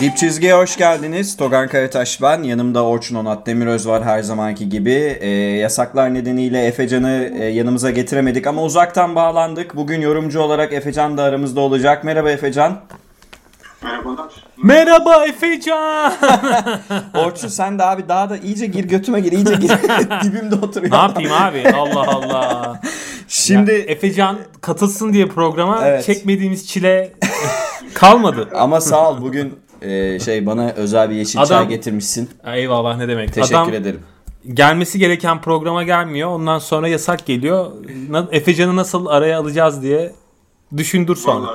Dip Çizgi'ye hoş geldiniz. Togan Karataş ben. Yanımda Orçun Onat Demiröz var her zamanki gibi. Yasaklar nedeniyle Efecan'ı yanımıza getiremedik ama uzaktan bağlandık. Bugün yorumcu olarak Efecan da aramızda olacak. Merhaba Efecan. Merhabalar. Merhaba Efecan. Orçun sen de abi daha da iyice gir götüme gir. İyice gir. Dibimde oturuyor. Ne yapayım abi? Allah Allah. Şimdi ya, Efecan katılsın diye programa evet. Çekmediğimiz çile kalmadı. Ama sağ ol bugün bana özel bir yeşil çay getirmişsin. Eyvallah ne demek. Teşekkür ederim. Gelmesi gereken programa gelmiyor. Ondan sonra yasak geliyor. Efecan'ı nasıl araya alacağız diye düşündür sonra.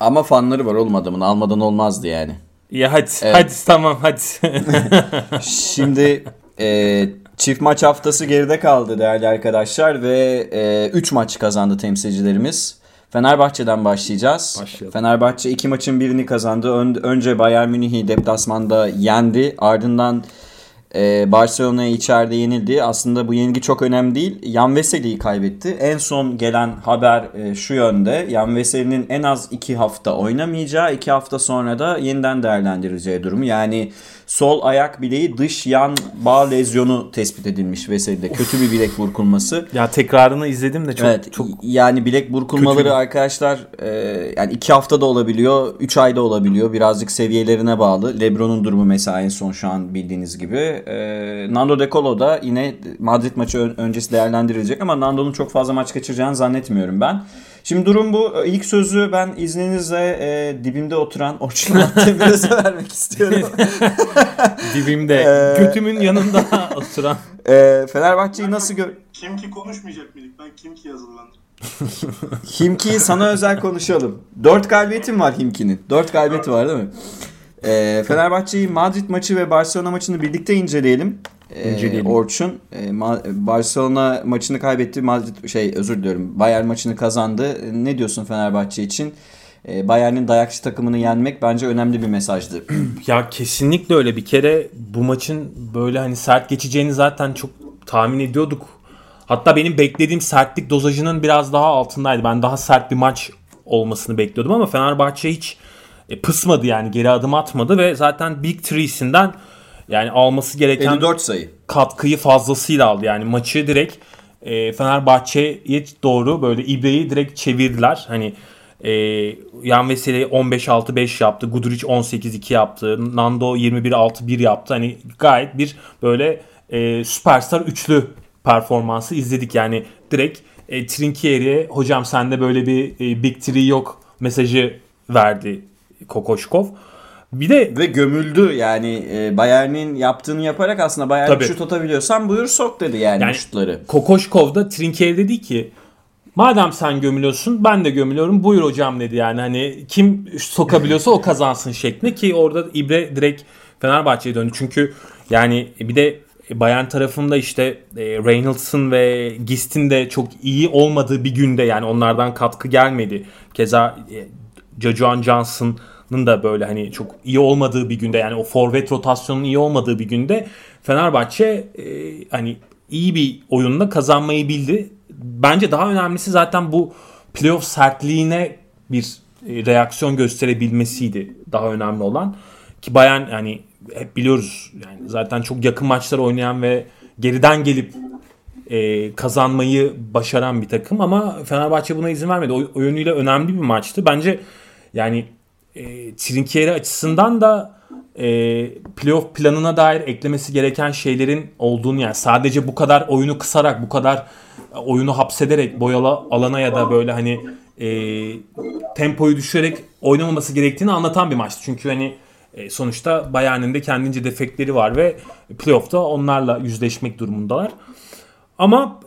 Ama fanları var oğlum adamın. Almadan olmazdı yani. Ya hadi. Evet. Hadi tamam hadi. Şimdi çift maç haftası geride kaldı değerli arkadaşlar. Ve 3 maç kazandı temsilcilerimiz. Fenerbahçe'den başlayacağız. Başlayalım. Fenerbahçe 2 maçın birini kazandı. Önce Bayern Münih'i deplasmanda yendi. Ardından Barcelona'ya içeride yenildi. Aslında bu yenilgi çok önemli değil. Yan Veseli'yi kaybetti. En son gelen haber şu yönde. Yan Veseli'nin en az 2 hafta oynamayacağı, 2 hafta sonra da yeniden değerlendirileceği durumu. Yani sol ayak bileği dış yan bağ lezyonu tespit edilmiş Veseli'de. Kötü bir bilek burkulması. Ya tekrarını izledim de çok evet, çok yani bilek burkulmaları kötü. Arkadaşlar yani 2 haftada olabiliyor, 3 ayda olabiliyor. Birazcık seviyelerine bağlı. LeBron'un durumu mesela en son şu an bildiğiniz gibi. Nando De Colo da yine Madrid maçı öncesi değerlendirilecek ama Nando'nun çok fazla maç kaçıracağını zannetmiyorum ben. Şimdi durum bu. İlk sözü ben izninizle dibimde oturan Orçun At'ı biraz vermek istiyorum. Dibimde. Götümün yanında oturan. Fenerbahçe'yi nasıl Kim ki konuşmayacak mıydık? Ben Kim ki hazırlandım. Himki'yi sana özel konuşalım. 4 galibiyetim var Himki'nin. 4 galibiyeti var değil mi? Fenerbahçe'yi Madrid maçı ve Barcelona maçını birlikte inceleyelim. Orçun Barcelona maçını kaybetti. Madrid Bayern maçını kazandı. Ne diyorsun Fenerbahçe için? Bayern'in dayakçı takımını yenmek bence önemli bir mesajdı. Ya kesinlikle öyle. Bir kere bu maçın böyle hani sert geçeceğini zaten çok tahmin ediyorduk. Hatta benim beklediğim sertlik dozajının biraz daha altındaydı. Ben daha sert bir maç olmasını bekliyordum ama Fenerbahçe hiç pısmadı yani geri adım atmadı ve zaten Big Three'sinden yani alması gereken 54 sayı katkıyı fazlasıyla aldı. Yani maçı direkt Fenerbahçe'ye doğru böyle İbre'yi direkt çevirdiler. Hani Yan Veseli 15-6-5 yaptı. Guduric 18-2 yaptı. Nando 21-6-1 yaptı. Hani gayet bir böyle süperstar üçlü performansı izledik. Yani direkt Trinkieri'ye hocam sende böyle bir Big Three yok mesajı verdi Kokoşkov. Bir de ve gömüldü yani Bayern'in yaptığını yaparak aslında Bayern şut atabiliyorsan buyur sok dedi yani şutları. Kokoşkov da Trinkier dedi ki madem sen gömülüyorsun ben de gömülüyorum buyur hocam dedi yani hani kim sokabiliyorsa o kazansın şeklinde ki orada İbre direkt Fenerbahçe'ye döndü. Çünkü yani bir de Bayern tarafında Reynolds'ın ve Gist'in de çok iyi olmadığı bir günde yani onlardan katkı gelmedi. Keza Jajuan Johnson'ın da böyle hani çok iyi olmadığı bir günde yani o forvet rotasyonunun iyi olmadığı bir günde Fenerbahçe hani iyi bir oyunla kazanmayı bildi. Bence daha önemlisi zaten bu playoff sertliğine bir reaksiyon gösterebilmesiydi daha önemli olan. Ki Bayern hani hep biliyoruz yani zaten çok yakın maçlar oynayan ve geriden gelip kazanmayı başaran bir takım ama Fenerbahçe buna izin vermedi. O yönüyle önemli bir maçtı. Bence yani Trinkieri açısından da playoff planına dair eklemesi gereken şeylerin olduğunu yani sadece bu kadar oyunu kısarak bu kadar oyunu hapsederek boyalı alana ya da böyle hani tempoyu düşürerek oynamaması gerektiğini anlatan bir maçtı. Çünkü hani sonuçta Bayern'in de kendince defekleri var ve playoff'ta onlarla yüzleşmek durumundalar. Ama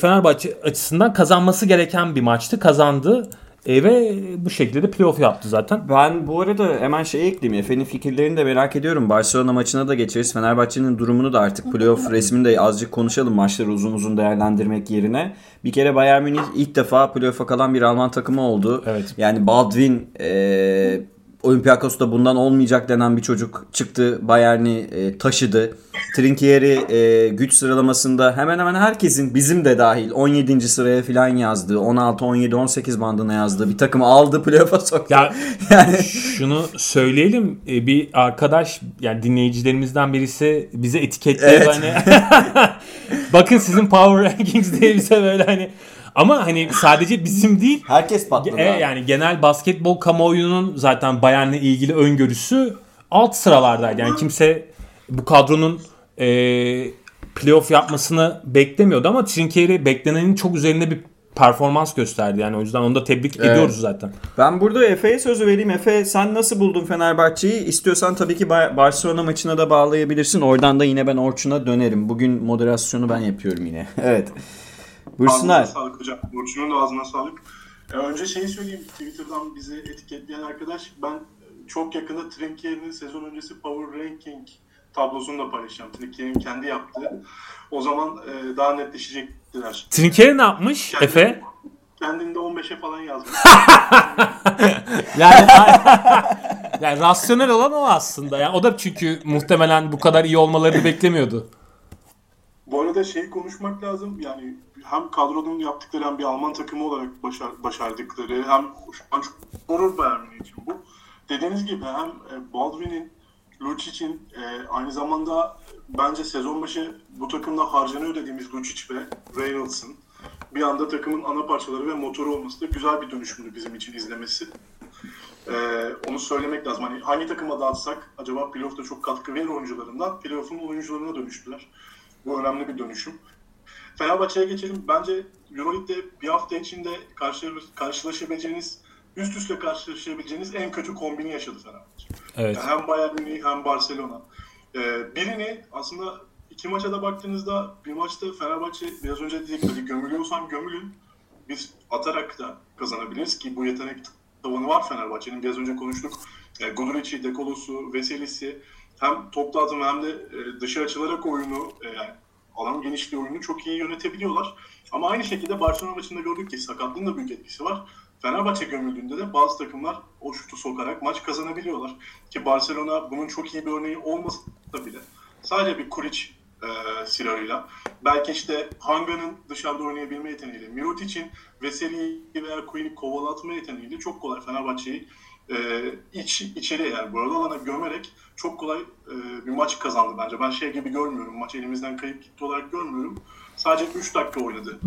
Fenerbahçe açısından kazanması gereken bir maçtı. Kazandı ve bu şekilde de playoff yaptı zaten. Ben bu arada hemen ekleyeyim. Efe'nin fikirlerini de merak ediyorum. Barcelona maçına da geçeriz. Fenerbahçe'nin durumunu da artık playoff resmini de azıcık konuşalım. Maçları uzun uzun değerlendirmek yerine. Bir kere Bayern Münih ilk defa playoff'a kalan bir Alman takımı oldu. Evet. Yani Baldwin Olympiakos'ta bundan olmayacak denen bir çocuk çıktı, Bayern'i taşıdı. Trinkieri güç sıralamasında hemen hemen herkesin, bizim de dahil, 17. sıraya falan yazdığı, 16, 17, 18 bandına yazdığı bir takım aldı, playoff'a soktu. Ya, yani şunu söyleyelim, bir arkadaş, yani dinleyicilerimizden birisi bize etiketledi, evet. Hani bakın sizin Power Rankings diye bize böyle hani. Ama hani sadece bizim değil. Herkes patladı. Yani genel basketbol kamuoyunun zaten Bayern'le ilgili öngörüsü alt sıralardaydı. Yani kimse bu kadronun playoff yapmasını beklemiyordu ama Trinkieri beklenenin çok üzerinde bir performans gösterdi. Yani o yüzden onu da tebrik ediyoruz zaten. Ben burada Efe'ye sözü vereyim. Efe, sen nasıl buldun Fenerbahçe'yi? İstiyorsan tabii ki Barcelona maçına da bağlayabilirsin. Oradan da yine ben Orçun'a dönerim. Bugün moderasyonu ben yapıyorum yine. Evet. Bursunlar. Ağzına sağlık hocam. Burçun'un da ağzına sağlık. Önce şeyi söyleyeyim. Twitter'dan bizi etiketleyen arkadaş, ben çok yakında Trinkieri'nin sezon öncesi Power Ranking tablosunu da paylaşacağım. Trinkieri'nin kendi yaptığı. O zaman daha netleşecektiler. Trinkieri ne yapmış Efe? Kendini de 15'e falan yazmış. yani rasyonel olan o aslında. Yani o da çünkü muhtemelen bu kadar iyi olmalarını beklemiyordu. Bu arada şeyi konuşmak lazım. Yani hem kadronun yaptıkları, hem bir Alman takımı olarak başardıkları, hem çok onur vermeni için bu. Dediğiniz gibi hem Baldwin'in, Lucic'in, aynı zamanda bence sezon başı bu takımda harcanıyor dediğimiz Lucic ve Reynolds'ın bir anda takımın ana parçaları ve motoru olması da güzel bir dönüşümdü bizim için izlemesi. Onu söylemek lazım. Hani hangi takıma dağıtsak acaba playoff'ta çok katkı verir oyuncularından, playoff'un oyuncularına dönüştüler. Bu önemli bir dönüşüm. Fenerbahçe'ye geçelim. Bence EuroLeague'de bir hafta içinde üst üste karşılaşabileceğiniz en kötü kombini yaşadı Fenerbahçe. Evet. Yani hem Bayern Münih hem Barcelona. Birini aslında iki maça da baktığınızda, bir maçta Fenerbahçe biraz önce dedik ki gömülüyorsam gömülün, biz atarak da kazanabiliriz ki bu yetenek tavanı var Fenerbahçe'nin. Biraz önce konuştuk. Guduric'i, De Colo'su, Veselis'i hem top dağıtımı hem de dışarı açılarak oyunu, yani alan genişliği oyunu çok iyi yönetebiliyorlar. Ama aynı şekilde Barcelona maçında gördük ki sakatlığın da büyük etkisi var. Fenerbahçe gömüldüğünde de bazı takımlar o şutu sokarak maç kazanabiliyorlar. Ki Barcelona bunun çok iyi bir örneği olmasa da bile sadece bir Kuric silahıyla, belki işte Hanga'nın dışarıda oynayabilme yeteneğiyle, Mirotic'in Veseli'yi veya Queen'i kovalatma yeteneğiyle çok kolay Fenerbahçe'yi içeriye, yani bu arada alana gömerek çok kolay bir maç kazandı bence. Ben şey gibi görmüyorum. Maç elimizden kayıp gitti olarak görmüyorum. Sadece 3 dakika oynadı.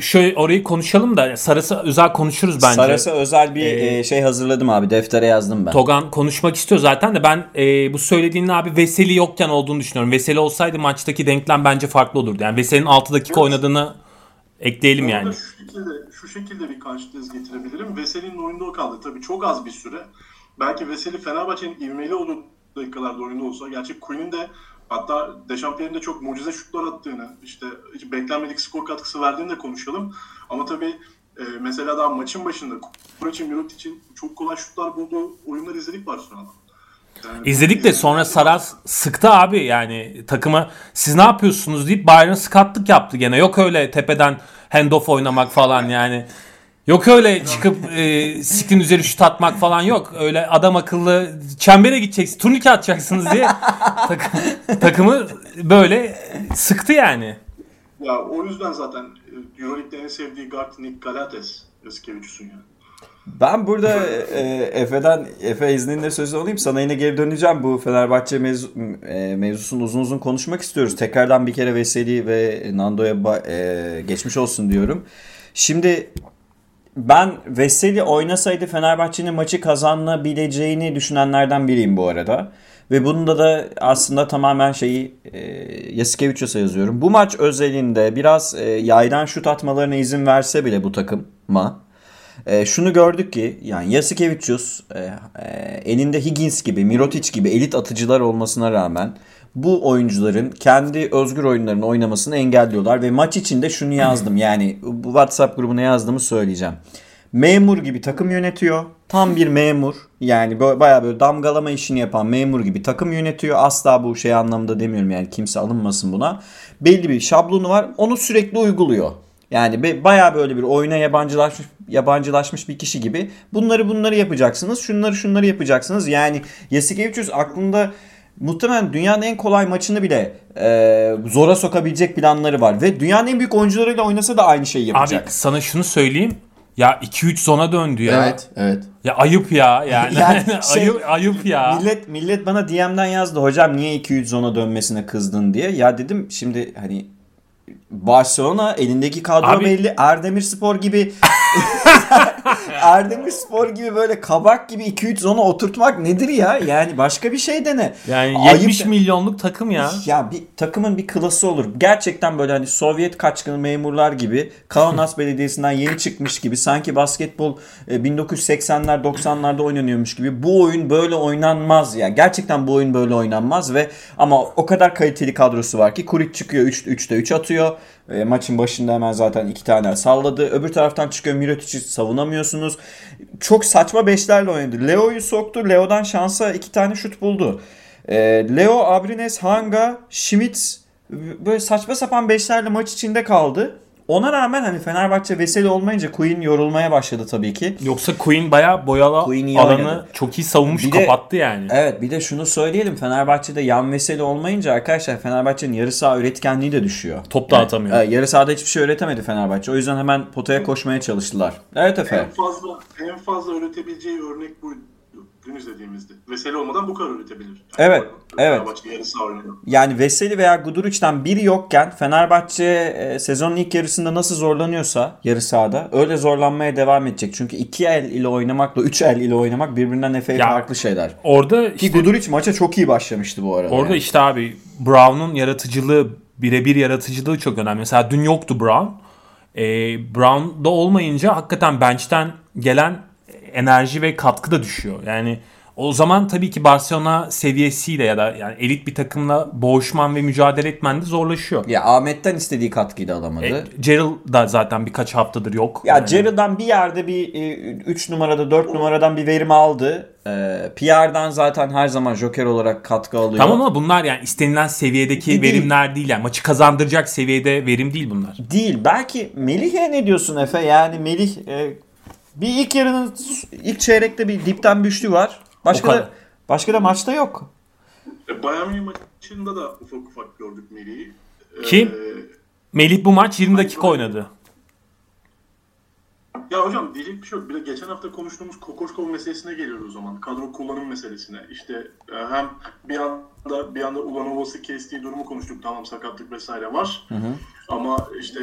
Şöyle orayı konuşalım da Saras'a özel konuşuruz bence. Saras'a özel bir şey hazırladım abi. Deftere yazdım ben. Togan konuşmak istiyor zaten de ben bu söylediğinin abi Veseli yokken olduğunu düşünüyorum. Veseli olsaydı maçtaki denklem bence farklı olurdu. Yani Veseli'nin 6 dakika oynadığını ekleyelim orada yani. Şu şekilde bir karşıtız getirebilirim. Veseli'nin oyunda o kaldı. Tabii çok az bir süre. Belki Veseli Fenerbahçe'nin ivmeli olduğu dakikalarda oyunda olsa, gerçi Queen'in de hatta Deschamps'in de çok mucize şutlar attığını, işte hiç beklenmedik skor katkısı verdiğini de konuşalım. Ama tabii mesela daha maçın başında Kurac'ın, Mirotic'in çok kolay şutlar bulduğu oyunları izledik Barcelona'da. Yani izledik de sonra Saras sıktı abi, yani takıma siz ne yapıyorsunuz deyip Bayern'e sıkatlık yaptı gene. Yok öyle tepeden handoff oynamak falan yani. Yok öyle çıkıp siktin üzeri şut atmak falan yok. Öyle adam akıllı çembere gideceksiniz, turnike atacaksınız diye takımı böyle sıktı yani. Ya o yüzden zaten EuroLeague'de en sevdiği guard Nick Galates, eski oyuncusun yani. Ben burada Efe izninle sözü alayım. Sana yine geri döneceğim. Bu Fenerbahçe mevzusunu uzun uzun konuşmak istiyoruz. Tekrardan bir kere Veseli ve Nando'ya geçmiş olsun diyorum. Şimdi ben Veseli oynasaydı Fenerbahçe'nin maçı kazanabileceğini düşünenlerden biriyim bu arada. Ve bunda da aslında tamamen şeyi Jasikevičius'a yazıyorum. Bu maç özelinde biraz yaydan şut atmalarına izin verse bile bu takıma, şunu gördük ki yani Jasikevičius elinde Higgins gibi, Mirotic gibi elit atıcılar olmasına rağmen bu oyuncuların kendi özgür oyunlarını oynamasını engelliyorlar ve maç içinde şunu yazdım, yani bu WhatsApp grubuna yazdığımı söyleyeceğim. Memur gibi takım yönetiyor. Tam bir memur. Yani bayağı böyle damgalama işini yapan memur gibi takım yönetiyor. Asla bu şey anlamda demiyorum, yani kimse alınmasın buna. Belli bir şablonu var. Onu sürekli uyguluyor. Yani bayağı böyle bir oyuna yabancılaşmış bir kişi gibi bunları yapacaksınız, şunları yapacaksınız. Yani Jasikevicius aklında muhtemelen dünyanın en kolay maçını bile zora sokabilecek planları var ve dünyanın en büyük oyuncularıyla oynasa da aynı şeyi yapacak. Abi sana şunu söyleyeyim. Ya 2-3 zona döndü ya. Evet. Ya ayıp ya yani. Ayıp ya. Millet bana DM'den yazdı. Hocam niye 2-3 zona dönmesine kızdın diye. Ya dedim şimdi hani Barcelona elindeki kadro abi, belli. Erdemirspor gibi Erdemirspor gibi böyle kabak gibi 2-3 zona oturtmak nedir ya? Yani başka bir şey dene. Yani 70 milyonluk takım ya. Ya bir takımın bir klası olur. Gerçekten böyle hani Sovyet kaçkını memurlar gibi Kaunas Belediyesi'nden yeni çıkmış gibi sanki basketbol 1980'ler 90'larda oynanıyormuş gibi bu oyun böyle oynanmaz ya. Gerçekten bu oyun böyle oynanmaz ve ama o kadar kaliteli kadrosu var ki Kuric çıkıyor 3'te 3 atıyor. Maçın başında hemen zaten 2 tane salladı. Öbür taraftan çıkıyor Mirotic'i savunamıyorsunuz. Çok saçma beşlerle oynadı. Leo'yu soktu. Leo'dan şansa 2 tane şut buldu. Leo, Abrines, Hanga, Schmitz böyle saçma sapan beşlerle maç içinde kaldı. Ona rağmen hani Fenerbahçe Veseli olmayınca Queen yorulmaya başladı tabii ki. Yoksa Queen bayağı boyalı alanı çok iyi savunmuş, kapattı yani. Evet, bir de şunu söyleyelim. Fenerbahçe'de yan Veseli olmayınca arkadaşlar Fenerbahçe'nin yarı saha üretkenliği de düşüyor. Top da atamıyor. Yani, yarı sahada hiçbir şey üretemedi Fenerbahçe. O yüzden hemen potaya koşmaya çalıştılar. Evet efendim. En fazla üretebileceği örnek buydu. Dün izlediğimizde. Veseli olmadan bu kadar üretebilir. Yani evet. Fenerbahçe yarı saha oynuyor. Yani Veseli veya Guduric'den biri yokken Fenerbahçe sezonun ilk yarısında nasıl zorlanıyorsa yarı sahada öyle zorlanmaya devam edecek. Çünkü 2 el ile oynamakla 3 el ile oynamak birbirinden epey farklı şeyler. Orada işte, ki Guduric maça çok iyi başlamıştı bu arada. Orada yani. İşte abi Brown'un yaratıcılığı, birebir yaratıcılığı çok önemli. Mesela dün yoktu Brown. Brown'da olmayınca hakikaten bench'ten gelen enerji ve katkı da düşüyor. Yani o zaman tabii ki Barcelona seviyesiyle ya da yani elit bir takımla boğuşman ve mücadele etmen de zorlaşıyor. Ya Ahmet'ten istediği katkıyı da alamadı. Gerald da zaten birkaç haftadır yok. Ya yani. Gerald'dan bir yerde bir 3 numarada 4 numaradan bir verim aldı. Pierre'dan zaten her zaman joker olarak katkı alıyor. Tamam ama bunlar yani istenilen seviyedeki verimler değil. Yani maçı kazandıracak seviyede verim değil bunlar. Değil. Belki Melih'e ne diyorsun Efe? Yani Melih... Bir ilk yarının ilk çeyrekte bir dipten güçlü var. Başka da maçta yok. Bayern maçında da ufak gördük Melih'i. Kim? Melih bu maç 20 dakika oynadı. Ya hocam diyecek bir şey yok. Bir de geçen hafta konuştuğumuz Kokoškov meselesine geliyoruz o zaman. Kadro kullanım meselesine. İşte hem bir anda Ulanovas'ı kestiği durumu konuştuk. Tamam sakatlık vesaire var. Hı. Ama işte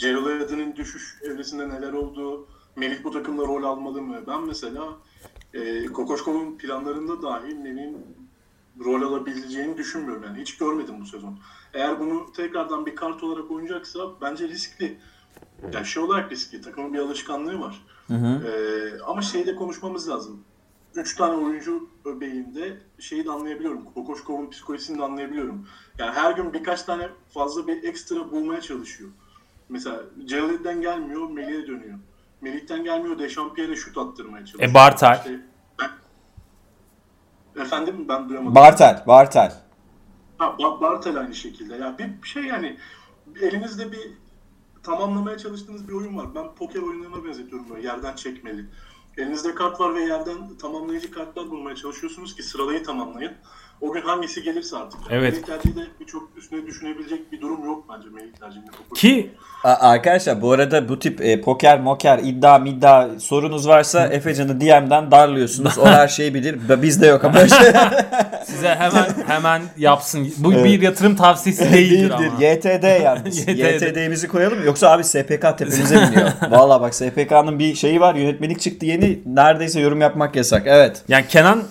Gerald'ın düşüş evresinde neler oldu? Melih bu takımda rol almalı mı? Ben mesela Kokoškov'un planlarında dahi Melih'in rol alabileceğini düşünmüyorum. Yani hiç görmedim bu sezon. Eğer bunu tekrardan bir kart olarak oynayacaksa bence riskli. Yani şey olarak riskli. Takımın bir alışkanlığı var. Hı. Ama şeyde konuşmamız lazım. 3 tane oyuncu öbeğinde şeyi de anlayabiliyorum. Kokoškov'un psikolojisini de anlayabiliyorum. Yani her gün birkaç tane fazla bir ekstra bulmaya çalışıyor. Mesela Celal'den gelmiyor, Melih'e dönüyor. Melih'ten gelmiyor. Dechampierre'e şut attırmaya çalışıyor. Bartel. İşte efendim ben duyamadım. Bartel. Ha, Bartel aynı şekilde. Ya bir şey yani elinizde bir tamamlamaya çalıştığınız bir oyun var. Ben poker oyunlarına benzetiyorum böyle yerden çekmeli. Elinizde kart var ve yerden tamamlayıcı kartlar bulmaya çalışıyorsunuz ki sıralayı tamamlayın. O gün hangisi gelirse artık. Evet. Melih tercihi de birçok üstüne düşünebilecek bir durum yok bence Melih tercihinde. Ki arkadaşlar bu arada bu tip poker iddia sorunuz varsa Efecan'ı DM'den darlıyorsunuz. O her şeyi bilir. Bizde yok ama işte. Size hemen yapsın. Bu evet. Bir yatırım tavsiyesi değildir ama. YTD yalnız. YTD'mizi koyalım. Yoksa abi SPK tepemize biniyor. Valla bak SPK'nın bir şeyi var. Yönetmelik çıktı yeni. Neredeyse yorum yapmak yasak. Evet. Yani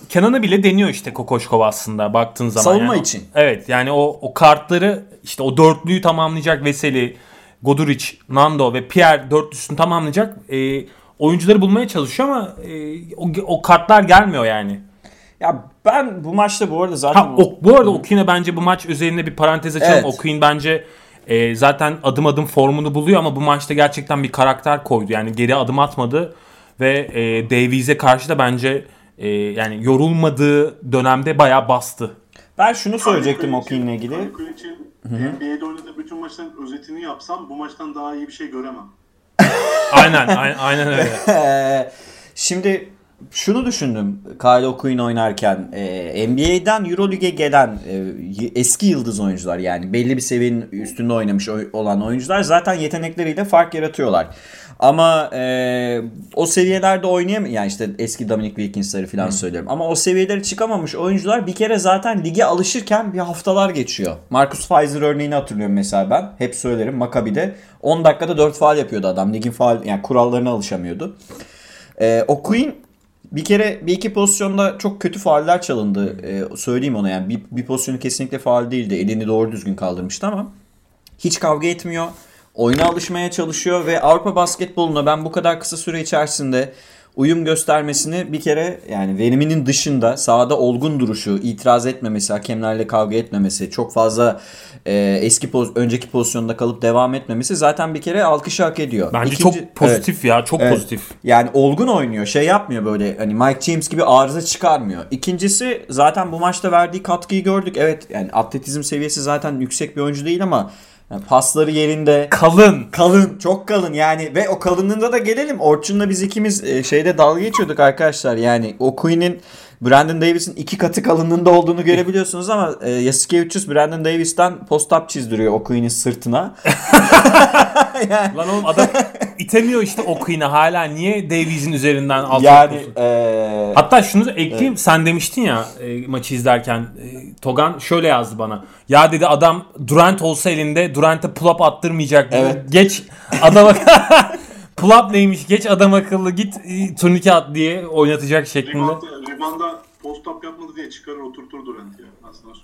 Kenan'ı bile deniyor işte Kokoškov aslında. Baktığın zaman savunma yani, için. Evet yani o kartları işte o dörtlüyü tamamlayacak Veseli, Guduric, Nando ve Pierre dörtlüsünü tamamlayacak oyuncuları bulmaya çalışıyor ama o kartlar gelmiyor yani. Ya ben bu maçta bu arada zaten... bu arada Okuyun'a bence bu maç üzerinde bir parantez açalım. Evet. Okuyun bence zaten adım adım formunu buluyor ama bu maçta gerçekten bir karakter koydu. Yani geri adım atmadı ve Davies'e karşı da bence... yani yorulmadığı dönemde bayağı bastı. Ben şunu söyleyecektim Okuyun'la ilgili. NBA'de oynadığım bütün maçların özetini yapsam bu maçtan daha iyi bir şey göremem. aynen öyle. Şimdi şunu düşündüm Kyle O'Quinn oynarken. NBA'den EuroLeague'e gelen eski yıldız oyuncular, yani belli bir seviyenin üstünde oynamış olan oyuncular zaten yetenekleriyle fark yaratıyorlar. Ama o seviyelerde oynayamıyor. Yani işte eski Dominic Wilkins'ları falan söylüyorum. Ama o seviyelere çıkamamış oyuncular bir kere zaten lige alışırken bir haftalar geçiyor. Marcus Pfizer örneğini hatırlıyorum mesela ben. Hep söylerim Maccabi'de. 10 dakikada 4 faul yapıyordu adam. Ligin faul, yani kurallarına alışamıyordu. O'Quinn bir kere bir iki pozisyonda çok kötü fauller çalındı. Söyleyeyim ona yani. Bir pozisyonu kesinlikle faul değildi. Elini doğru düzgün kaldırmıştı ama hiç kavga etmiyor. Oyuna alışmaya çalışıyor ve Avrupa basketboluna ben bu kadar kısa süre içerisinde uyum göstermesini bir kere, yani veriminin dışında sahada olgun duruşu, itiraz etmemesi, hakemlerle kavga etmemesi, çok fazla önceki pozisyonda kalıp devam etmemesi zaten bir kere alkışı hak ediyor. Bence İkinci, çok pozitif ya, çok pozitif. Yani olgun oynuyor, şey yapmıyor böyle hani Mike James gibi arıza çıkarmıyor. İkincisi zaten bu maçta verdiği katkıyı gördük. Evet yani atletizm seviyesi zaten yüksek bir oyuncu değil ama pasları yerinde. Kalın. Çok kalın yani. Ve o kalınlığında da gelelim. Orçun'la biz ikimiz şeyde dalga geçiyorduk arkadaşlar. Yani O'Quinn'in Brandon Davis'in iki katı kalınlığında olduğunu görebiliyorsunuz ama Jasikevicius Brandon Davis'ten post-up çizdiriyor O'Quinn'in sırtına. Yani. Lan oğlum adam itemiyor işte O'Quinn'i hala. Niye Davis'in üzerinden aldı? Yani, hatta şunu ekleyeyim. Evet. Sen demiştin ya maçı izlerken Togan şöyle yazdı bana. Ya dedi adam Durant olsa elinde Durant'e pull-up attırmayacak. Evet. Geç adama pull-up neymiş? Geç adam akıllı git turnike at diye oynatacak şeklinde. Limanda post-up yapmadı diye çıkarır oturtur Durant'i.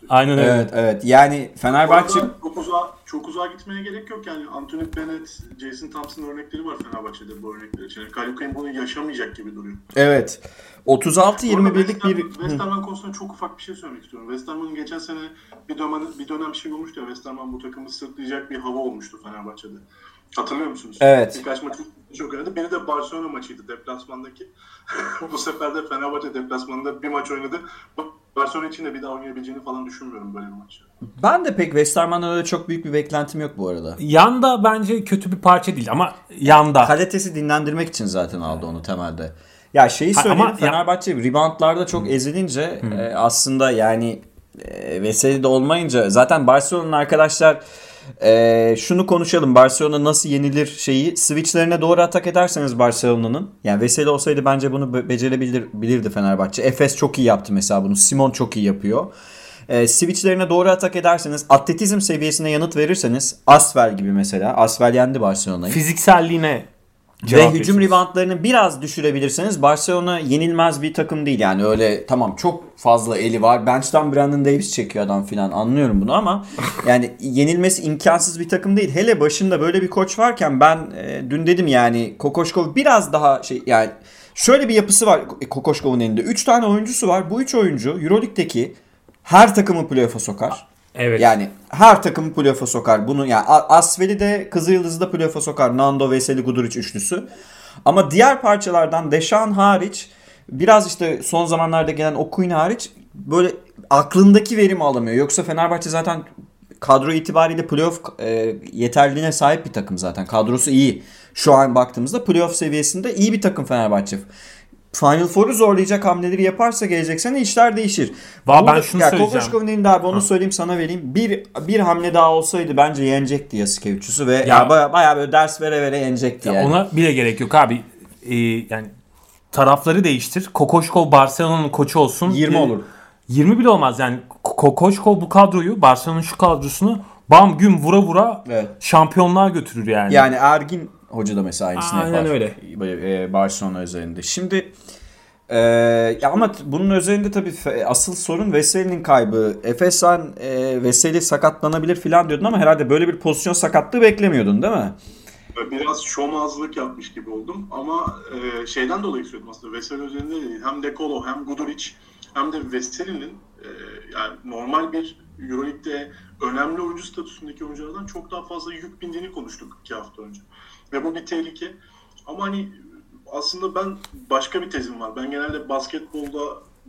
Aynen öyle. Evet. Yani Fenerbahçe... Çok uzağa gitmeye gerek yok. Yani Anthony Bennett, Jason Thompson örnekleri var Fenerbahçe'de bu örnekler için. Kyle O'Quinn bunu yaşamayacak gibi duruyor. Evet. 36-21'lik bir... Westerman konusunda çok ufak bir şey söylemek istiyorum. Westerman'ın geçen sene bir dönem bir şey olmuştu ya. Westerman bu takımı sırtlayacak bir hava olmuştu Fenerbahçe'de. Hatırlıyor musunuz? Evet. Birkaç maçı çok oynadı. Biri de Barcelona maçıydı deplasmandaki. Bu sefer de Fenerbahçe deplasmanında bir maç oynadı. Barcelona için de bir daha oynayabileceğini falan düşünmüyorum böyle bir maçı. Ben de pek Westerman'dan öyle çok büyük bir beklentim yok bu arada. Yanda bence kötü bir parça değil ama yanda. Kalitesi dinlendirmek için zaten aldı onu temelde. Ya şeyi söyleyeyim, Fenerbahçe reboundlarda çok ezilince aslında yani Veseli de olmayınca zaten Barcelona'nın arkadaşlar şunu konuşalım. Barcelona nasıl yenilir şeyi. Switchlerine doğru atak ederseniz Barcelona'nın. Yani Veseli olsaydı bence bunu becerebilirdi Fenerbahçe. Efes çok iyi yaptı mesela bunu. Simon çok iyi yapıyor. Switchlerine doğru atak ederseniz, atletizm seviyesine yanıt verirseniz, Asvel gibi mesela. Asvel yendi Barcelona'yı. Fizikselliğine ve hücum ribantlarını biraz düşürebilirseniz Barcelona yenilmez bir takım değil. Yani öyle tamam çok fazla eli var. Bench'ten Brandon Davis çekiyor adam filan, anlıyorum bunu ama yani yenilmesi imkansız bir takım değil. Hele başında böyle bir koç varken ben dün dedim yani Kokoškov biraz daha şey, yani şöyle bir yapısı var Kokoškov'un elinde. 3 tane oyuncusu var. Bu 3 oyuncu EuroLeague'deki her takımı playoff'a sokar. Evet. Yani her takımı playoff'a sokar. Bunu yani Asveli de Kızılyıldız'ı da playoff'a sokar. Nando, Veseli, Gudurić üçlüsü. Ama diğer parçalardan Deşan hariç, biraz işte son zamanlarda gelen O'Quinn hariç böyle aklındaki verimi alamıyor. Yoksa Fenerbahçe zaten kadro itibariyle playoff yeterliliğine sahip bir takım zaten. Kadrosu iyi. Şu an baktığımızda playoff seviyesinde iyi bir takım Fenerbahçe. Final Four'u zorlayacak hamleleri yaparsa gelecek sene işler değişir. Valla ben şunu söyleyeceğim. Kokoškov'un elinde abi, onu söyleyeyim sana vereyim. Bir hamle daha olsaydı bence yenecekti Jasikevicius'u ve ya bayağı böyle ders vere yenecekti ya yani. Ona bile gerek yok abi. Yani tarafları değiştir. Kokoškov Barcelona'nın koçu olsun. 20 olur. 20 bile olmaz yani. Kokoškov bu kadroyu, Barcelona'nın şu kadrosunu bam güm vura evet, şampiyonluğa götürür yani. Yani Ergin Hoca da mesela aynısını yapar. Aynen öyle. Barcelona üzerinde. Şimdi ama bunun üzerinde tabii asıl sorun Veseli'nin kaybı. Efes sen Veseli sakatlanabilir filan diyordun ama herhalde böyle bir pozisyon sakatlığı beklemiyordun değil mi? Biraz şomazlık yapmış gibi oldum ama şeyden dolayı söylüyorum aslında. Veseli üzerinde hem De Colo hem Gudurić hem de Veseli'nin yani normal bir EuroLeague'de önemli oyuncu statüsündeki oyunculardan çok daha fazla yük bindiğini konuştuk 2 hafta önce. Ve bu bir tehlike. Ama hani aslında ben başka bir tezim var. Ben genelde basketbolda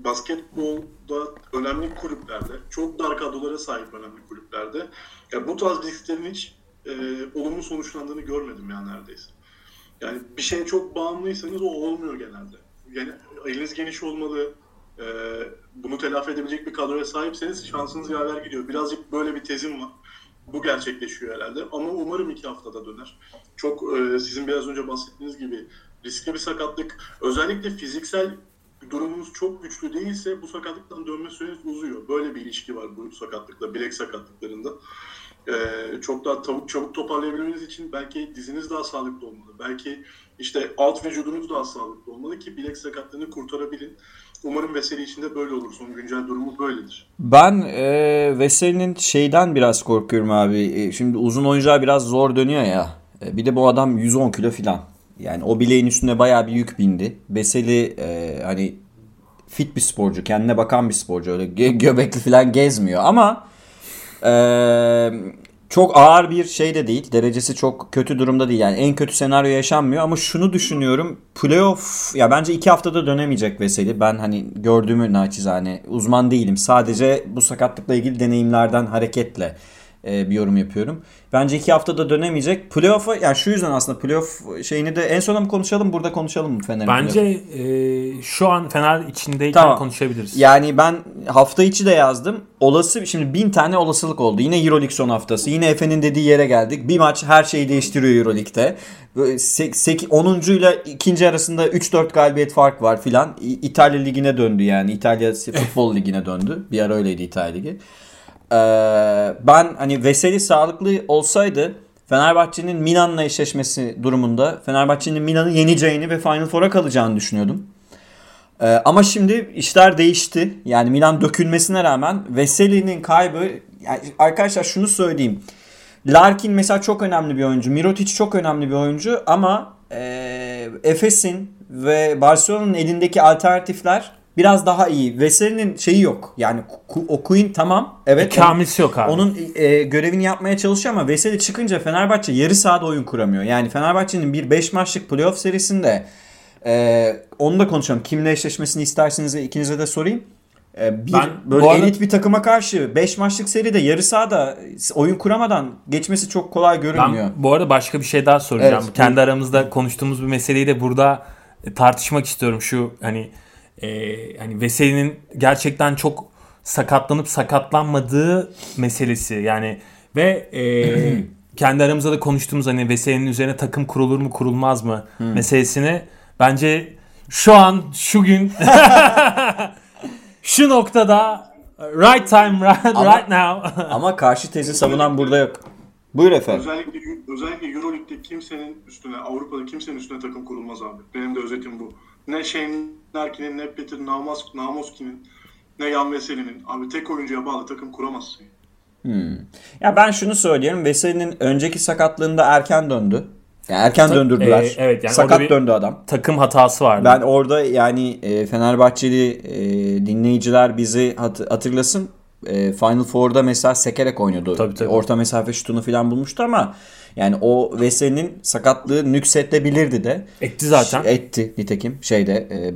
basketbolda önemli kulüplerde, çok dar kadrolara sahip önemli kulüplerde ya bu tarz risklerin hiç olumlu sonuçlandığını görmedim yani neredeyse. Yani bir şeye çok bağımlıysanız o olmuyor genelde. Yani eliniz geniş olmalı, bunu telafi edebilecek bir kadroya sahipseniz şansınız yaver gidiyor. Birazcık böyle bir tezim var. Bu gerçekleşiyor herhalde ama umarım 2 haftada döner. Çok sizin biraz önce bahsettiğiniz gibi riskli bir sakatlık, özellikle fiziksel durumunuz çok güçlü değilse bu sakatlıktan dönme süreniz uzuyor. Böyle bir ilişki var bu sakatlıkla, bilek sakatlıklarında. Çok daha çabuk toparlayabilmeniz için belki diziniz daha sağlıklı olmalı. Belki işte alt vücudunuz daha sağlıklı olmalı ki bilek sakatlığını kurtarabilin. Umarım Veseli için de böyle olur. Son güncel durumu böyledir. Ben Veseli'nin şeyden biraz korkuyorum abi. Şimdi uzun oyuncağı biraz zor dönüyor ya. Bir de bu adam 110 kilo falan. Yani o bileğin üstüne bayağı bir yük bindi. Veseli hani fit bir sporcu, kendine bakan bir sporcu. Öyle göbekli falan gezmiyor ama çok ağır bir şey de değil. Derecesi çok kötü durumda değil. Yani en kötü senaryo yaşanmıyor ama şunu düşünüyorum. Playoff ya bence 2 haftada dönemeyecek Veseli. Ben hani gördüğümü naçizane uzman değilim. Sadece bu sakatlıkla ilgili deneyimlerden hareketle bir yorum yapıyorum. Bence 2 haftada dönemeyecek. Playoff'a yani şu yüzden aslında playoff şeyini de en sona mı konuşalım, burada konuşalım mı Fener'in? Bence şu an Fener içindeyken tamam, konuşabiliriz. Yani ben hafta içi de yazdım. Olası şimdi 1000 tane olasılık oldu. Yine EuroLeague son haftası. Yine Efe'nin dediği yere geldik. Bir maç her şeyi değiştiriyor EuroLeague'de. 10. ile 2. arasında 3-4 galibiyet fark var filan. İtalya Ligi'ne döndü yani. İtalya Futbol Ligi'ne döndü. Bir ara öyleydi İtalya Ligi. Ben hani Veseli sağlıklı olsaydı Fenerbahçe'nin Milan'la eşleşmesi durumunda Fenerbahçe'nin Milan'ı yeneceğini ve Final Four'a kalacağını düşünüyordum. Ama şimdi işler değişti. Yani Milan dökülmesine rağmen Veseli'nin kaybı yani arkadaşlar şunu söyleyeyim. Larkin mesela çok önemli bir oyuncu. Mirotic çok önemli bir oyuncu ama Efes'in ve Barcelona'nın elindeki alternatifler biraz daha iyi. Veseli'nin şeyi yok. Yani okuyun tamam. Evet. İkamisi yok abi. Onun görevini yapmaya çalışıyor ama Veseli çıkınca Fenerbahçe yarı sahada oyun kuramıyor. Yani Fenerbahçe'nin bir 5 maçlık playoff serisinde onu da konuşalım. Kimle eşleşmesini isterseniz ikinize de sorayım. Elit bir takıma karşı 5 maçlık seride yarı sahada oyun kuramadan geçmesi çok kolay görünmüyor. Ben bu arada başka bir şey daha soracağım. Evet. Kendi aramızda konuştuğumuz bir meseleyi de burada tartışmak istiyorum. Şu hani Veseli'nin gerçekten çok sakatlanıp sakatlanmadığı meselesi yani ve kendi aramızda da konuştuğumuz hani Veseli'nin üzerine takım kurulur mu kurulmaz mı meselesini bence şu an şu gün şu noktada right time right now ama karşı tezi savunan burada yok. Buyur efendim. Özellikle EuroLeague'de kimsenin üstüne, Avrupa'da kimsenin üstüne takım kurulmaz abi. Benim de özetim bu. Ne Shane Larkin'in, ne Peter Namoski'nin, ne Yan Veseli'nin. Abi tek oyuncuya bağlı takım kuramazsın. Ya ben şunu söylüyorum. Veseli'nin önceki sakatlığında erken döndü. Yani erken döndürdüler. Evet, yani sakat döndü adam. Takım hatası vardı. Ben orada yani Fenerbahçeli dinleyiciler bizi hatırlasın. Final Four'da mesela sekerek oynuyordu. Tabii. Orta mesafe şutunu falan bulmuştu ama yani o Veseli'nin sakatlığı nüksedebilirdi de. Etti zaten. Etti nitekim.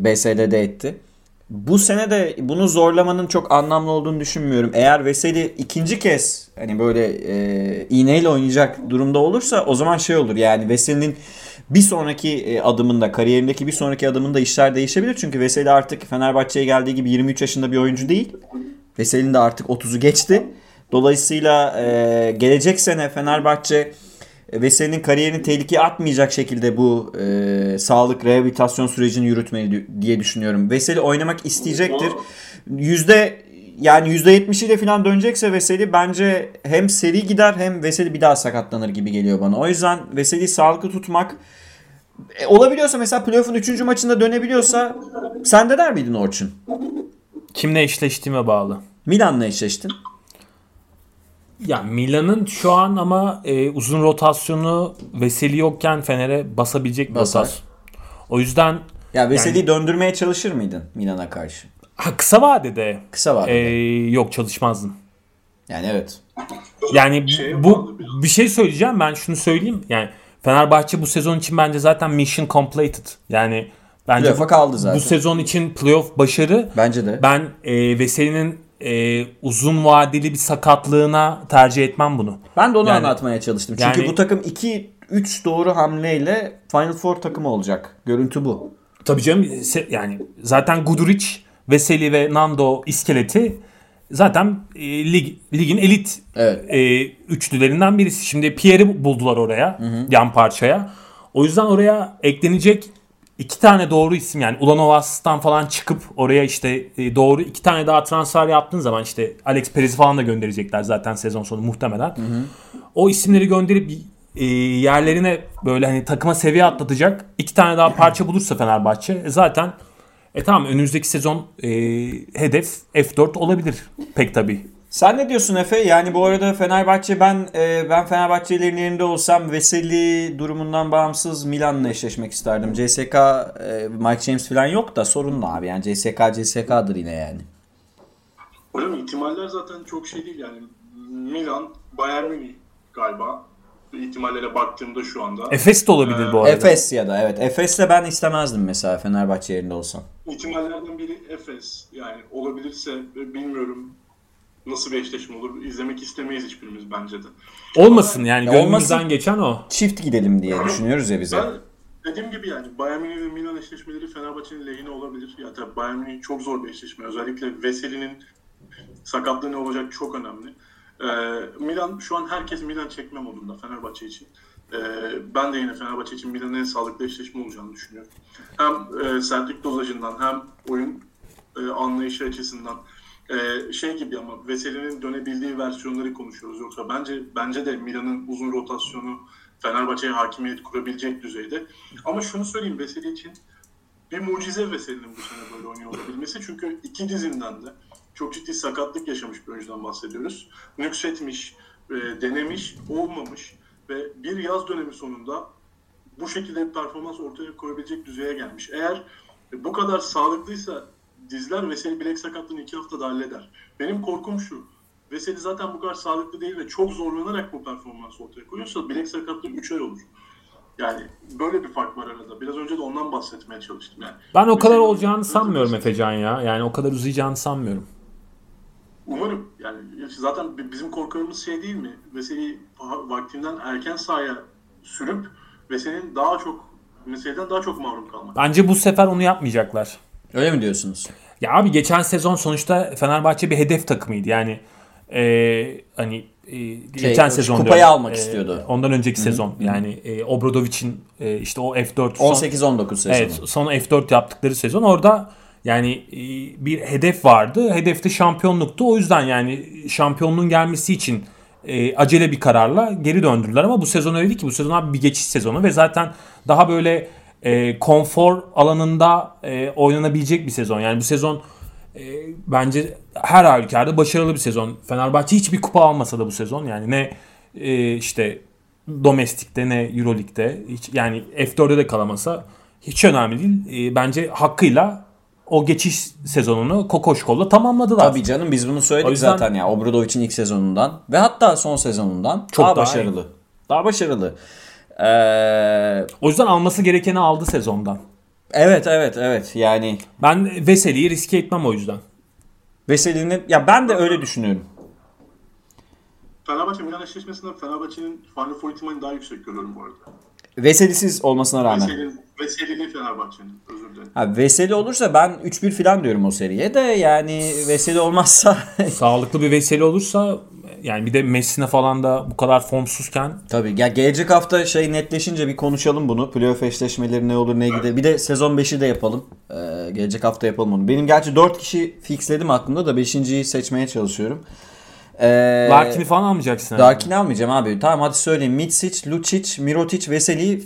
BSL'de etti. Bu sene de bunu zorlamanın çok anlamlı olduğunu düşünmüyorum. Eğer Veseli ikinci kez hani böyle iğneyle oynayacak durumda olursa o zaman şey olur yani Veseli'nin bir sonraki adımında, kariyerindeki bir sonraki adımında işler değişebilir. Çünkü Veseli artık Fenerbahçe'ye geldiği gibi 23 yaşında bir oyuncu değil. Veseli'nin de artık 30'u geçti. Dolayısıyla gelecek sene Fenerbahçe Veseli'nin kariyerini tehlikeye atmayacak şekilde bu sağlık rehabilitasyon sürecini yürütmeli diye düşünüyorum. Veseli oynamak isteyecektir. %70'iyle falan dönecekse Veseli bence hem seri gider hem Veseli bir daha sakatlanır gibi geliyor bana. O yüzden Veseli'yi sağlıklı tutmak olabiliyorsa mesela playoff'un 3. maçında dönebiliyorsa sen de der miydin Orçun? Kimle eşleştiğime bağlı. Milan'la eşleştin. Ya Milan'ın şu an ama uzun rotasyonu Veseli yokken Fener'e basabilecek bir rotasyon. O yüzden ya Veseli'yi döndürmeye çalışır mıydın Milan'a karşı? Kısa vadede. Yok çalışmazdım. Yani evet. Yani bu bir şey söyleyeceğim. Ben şunu söyleyeyim. Yani Fenerbahçe bu sezon için bence zaten mission completed. Yani Bence playoff'a kaldı zaten. Bu sezon için playoff başarı. Bence de. Ben Veseli'nin uzun vadeli bir sakatlığına tercih etmem bunu. Ben de onu anlatmaya çalıştım. Çünkü bu takım 2-3 doğru hamleyle Final Four takımı olacak. Görüntü bu. Tabii canım, yani zaten Guduric, Veseli ve Nando iskeleti zaten ligin elit üçlülerinden birisi. Şimdi Pierre'i buldular oraya, yan parçaya. O yüzden oraya eklenecek 2 tane doğru isim, yani Ulanovas'tan falan çıkıp oraya işte doğru 2 tane daha transfer yaptığın zaman işte Alex Perez'i falan da gönderecekler zaten sezon sonu muhtemelen. O isimleri gönderip yerlerine böyle hani takıma seviye atlatacak 2 tane daha parça bulursa Fenerbahçe zaten tamam, önümüzdeki sezon hedef F4 olabilir pek tabii. Sen ne diyorsun Efe? Yani bu arada Fenerbahçe, ben Fenerbahçelilerin yerinde olsam Veseli durumundan bağımsız Milan'la eşleşmek isterdim. CSK, Mike James falan yok da sorun abi, yani CSK'dır yine yani. Hocam ihtimaller zaten çok şey değil yani. Milan, Bayern Münih galiba ihtimallere baktığımda şu anda. Efes de olabilir bu arada. Efes ya da evet. Efes'le ben istemezdim mesela Fenerbahçe yerinde olsam. İhtimallerden biri Efes. Yani olabilirse bilmiyorum. Nasıl bir eşleşme olur? İzlemek istemeyiz hiçbirimiz bence de. Olmasın yani, gönlümüzden geçen o. Çift gidelim diye düşünüyoruz ya bize. Ben dediğim gibi yani Bayern Münih ve Milan eşleşmeleri Fenerbahçe'nin lehine olabilir. Ya tabii Bayern Münih çok zor bir eşleşme. Özellikle Veseli'nin sakatlığı ne olacak çok önemli. Milan şu an herkes Milan çekme modunda Fenerbahçe için. Ben de yine Fenerbahçe için Milan'ın en sağlıklı eşleşme olacağını düşünüyorum. Hem sertlik dozajından hem oyun anlayışı açısından. Şey gibi ama Veseli'nin dönebildiği versiyonları konuşuyoruz. Yoksa bence de Milan'ın uzun rotasyonu Fenerbahçe'ye hakimiyet kurabilecek düzeyde. Ama şunu söyleyeyim, Veseli için bir mucize Veseli'nin bu sene böyle oynuyor olabilmesi. Çünkü iki dizinden de çok ciddi sakatlık yaşamış bir oyuncudan bahsediyoruz. Nüksetmiş, denemiş, olmamış ve bir yaz dönemi sonunda bu şekilde performans ortaya koyabilecek düzeye gelmiş. Eğer bu kadar sağlıklıysa dizler, Veseli bilek sakatlığını 2 haftada halleder. Benim korkum şu. Veseli zaten bu kadar sağlıklı değil ve çok zorlanarak bu performansı ortaya koyuyorsa bilek sakatlığı 3 ay olur. Yani böyle bir fark var arada. Biraz önce de ondan bahsetmeye çalıştım. Yani ben o kadar olacağını sanmıyorum Efecan ya. Yani o kadar uzayacağını sanmıyorum. Umarım. Yani zaten bizim korkularımız şey değil mi? Veseli vaktinden erken sahaya sürüp Veseli'nin daha çok mahrum kalmak. Bence bu sefer onu yapmayacaklar. Öyle mi diyorsunuz? Ya abi geçen sezon sonuçta Fenerbahçe bir hedef takımıydı. Yani geçen sezon kupayı almak istiyordu. Ondan önceki sezon yani Obradovic'in işte o F4 18-19 sezonu. Evet, sonra F4 yaptıkları sezon orada yani bir hedef vardı. Hedef de şampiyonluktu. O yüzden yani şampiyonluğun gelmesi için acele bir kararla geri döndürdüler ama bu sezon öyle değil ki. Bu sezon abi bir geçiş sezonu ve zaten daha böyle konfor alanında oynanabilecek bir sezon. Yani bu sezon bence her halükarda başarılı bir sezon. Fenerbahçe hiçbir kupa almasa da bu sezon yani ne işte domestikte ne Euroleague'de hiç, yani F4'e de kalamasa hiç önemli değil. Bence hakkıyla o geçiş sezonunu kokoşkolla tamamladılar. Tabii canım, biz bunu söyledik zaten ya Obradovic'in ilk sezonundan ve hatta son sezonundan çok daha başarılı. Daha başarılı. O yüzden alması gerekeni aldı sezondan. Evet yani. Ben Veseli'yi riske etmem o yüzden. Veseli'nin ya ben de öyle düşünüyorum. Fenerbahçe Milan eşleşmesinden Fenerbahçe'nin Final Four ihtimalini daha yüksek görüyorum bu arada. Veseli'siz olmasına rağmen. Veseli'nin Fenerbahçe'nin, özür dilerim. Ha, Veseli olursa ben 3-1 falan diyorum o seriye de yani Veseli olmazsa. Sağlıklı bir Veseli olursa. Yani bir de Messina falan da bu kadar formsuzken. Tabii ya gelecek hafta netleşince bir konuşalım bunu. Playoff eşleşmeleri ne olur ne gider. Bir de sezon 5'i de yapalım. Gelecek hafta yapalım onu. Benim gerçi 4 kişi fixledim aklımda da 5.'yi seçmeye çalışıyorum. Larkin'i falan almayacaksın. Larkin'i almayacağım abi. Tamam hadi söyleyeyim. Mitsic, Lucic, Mirotic, Veseli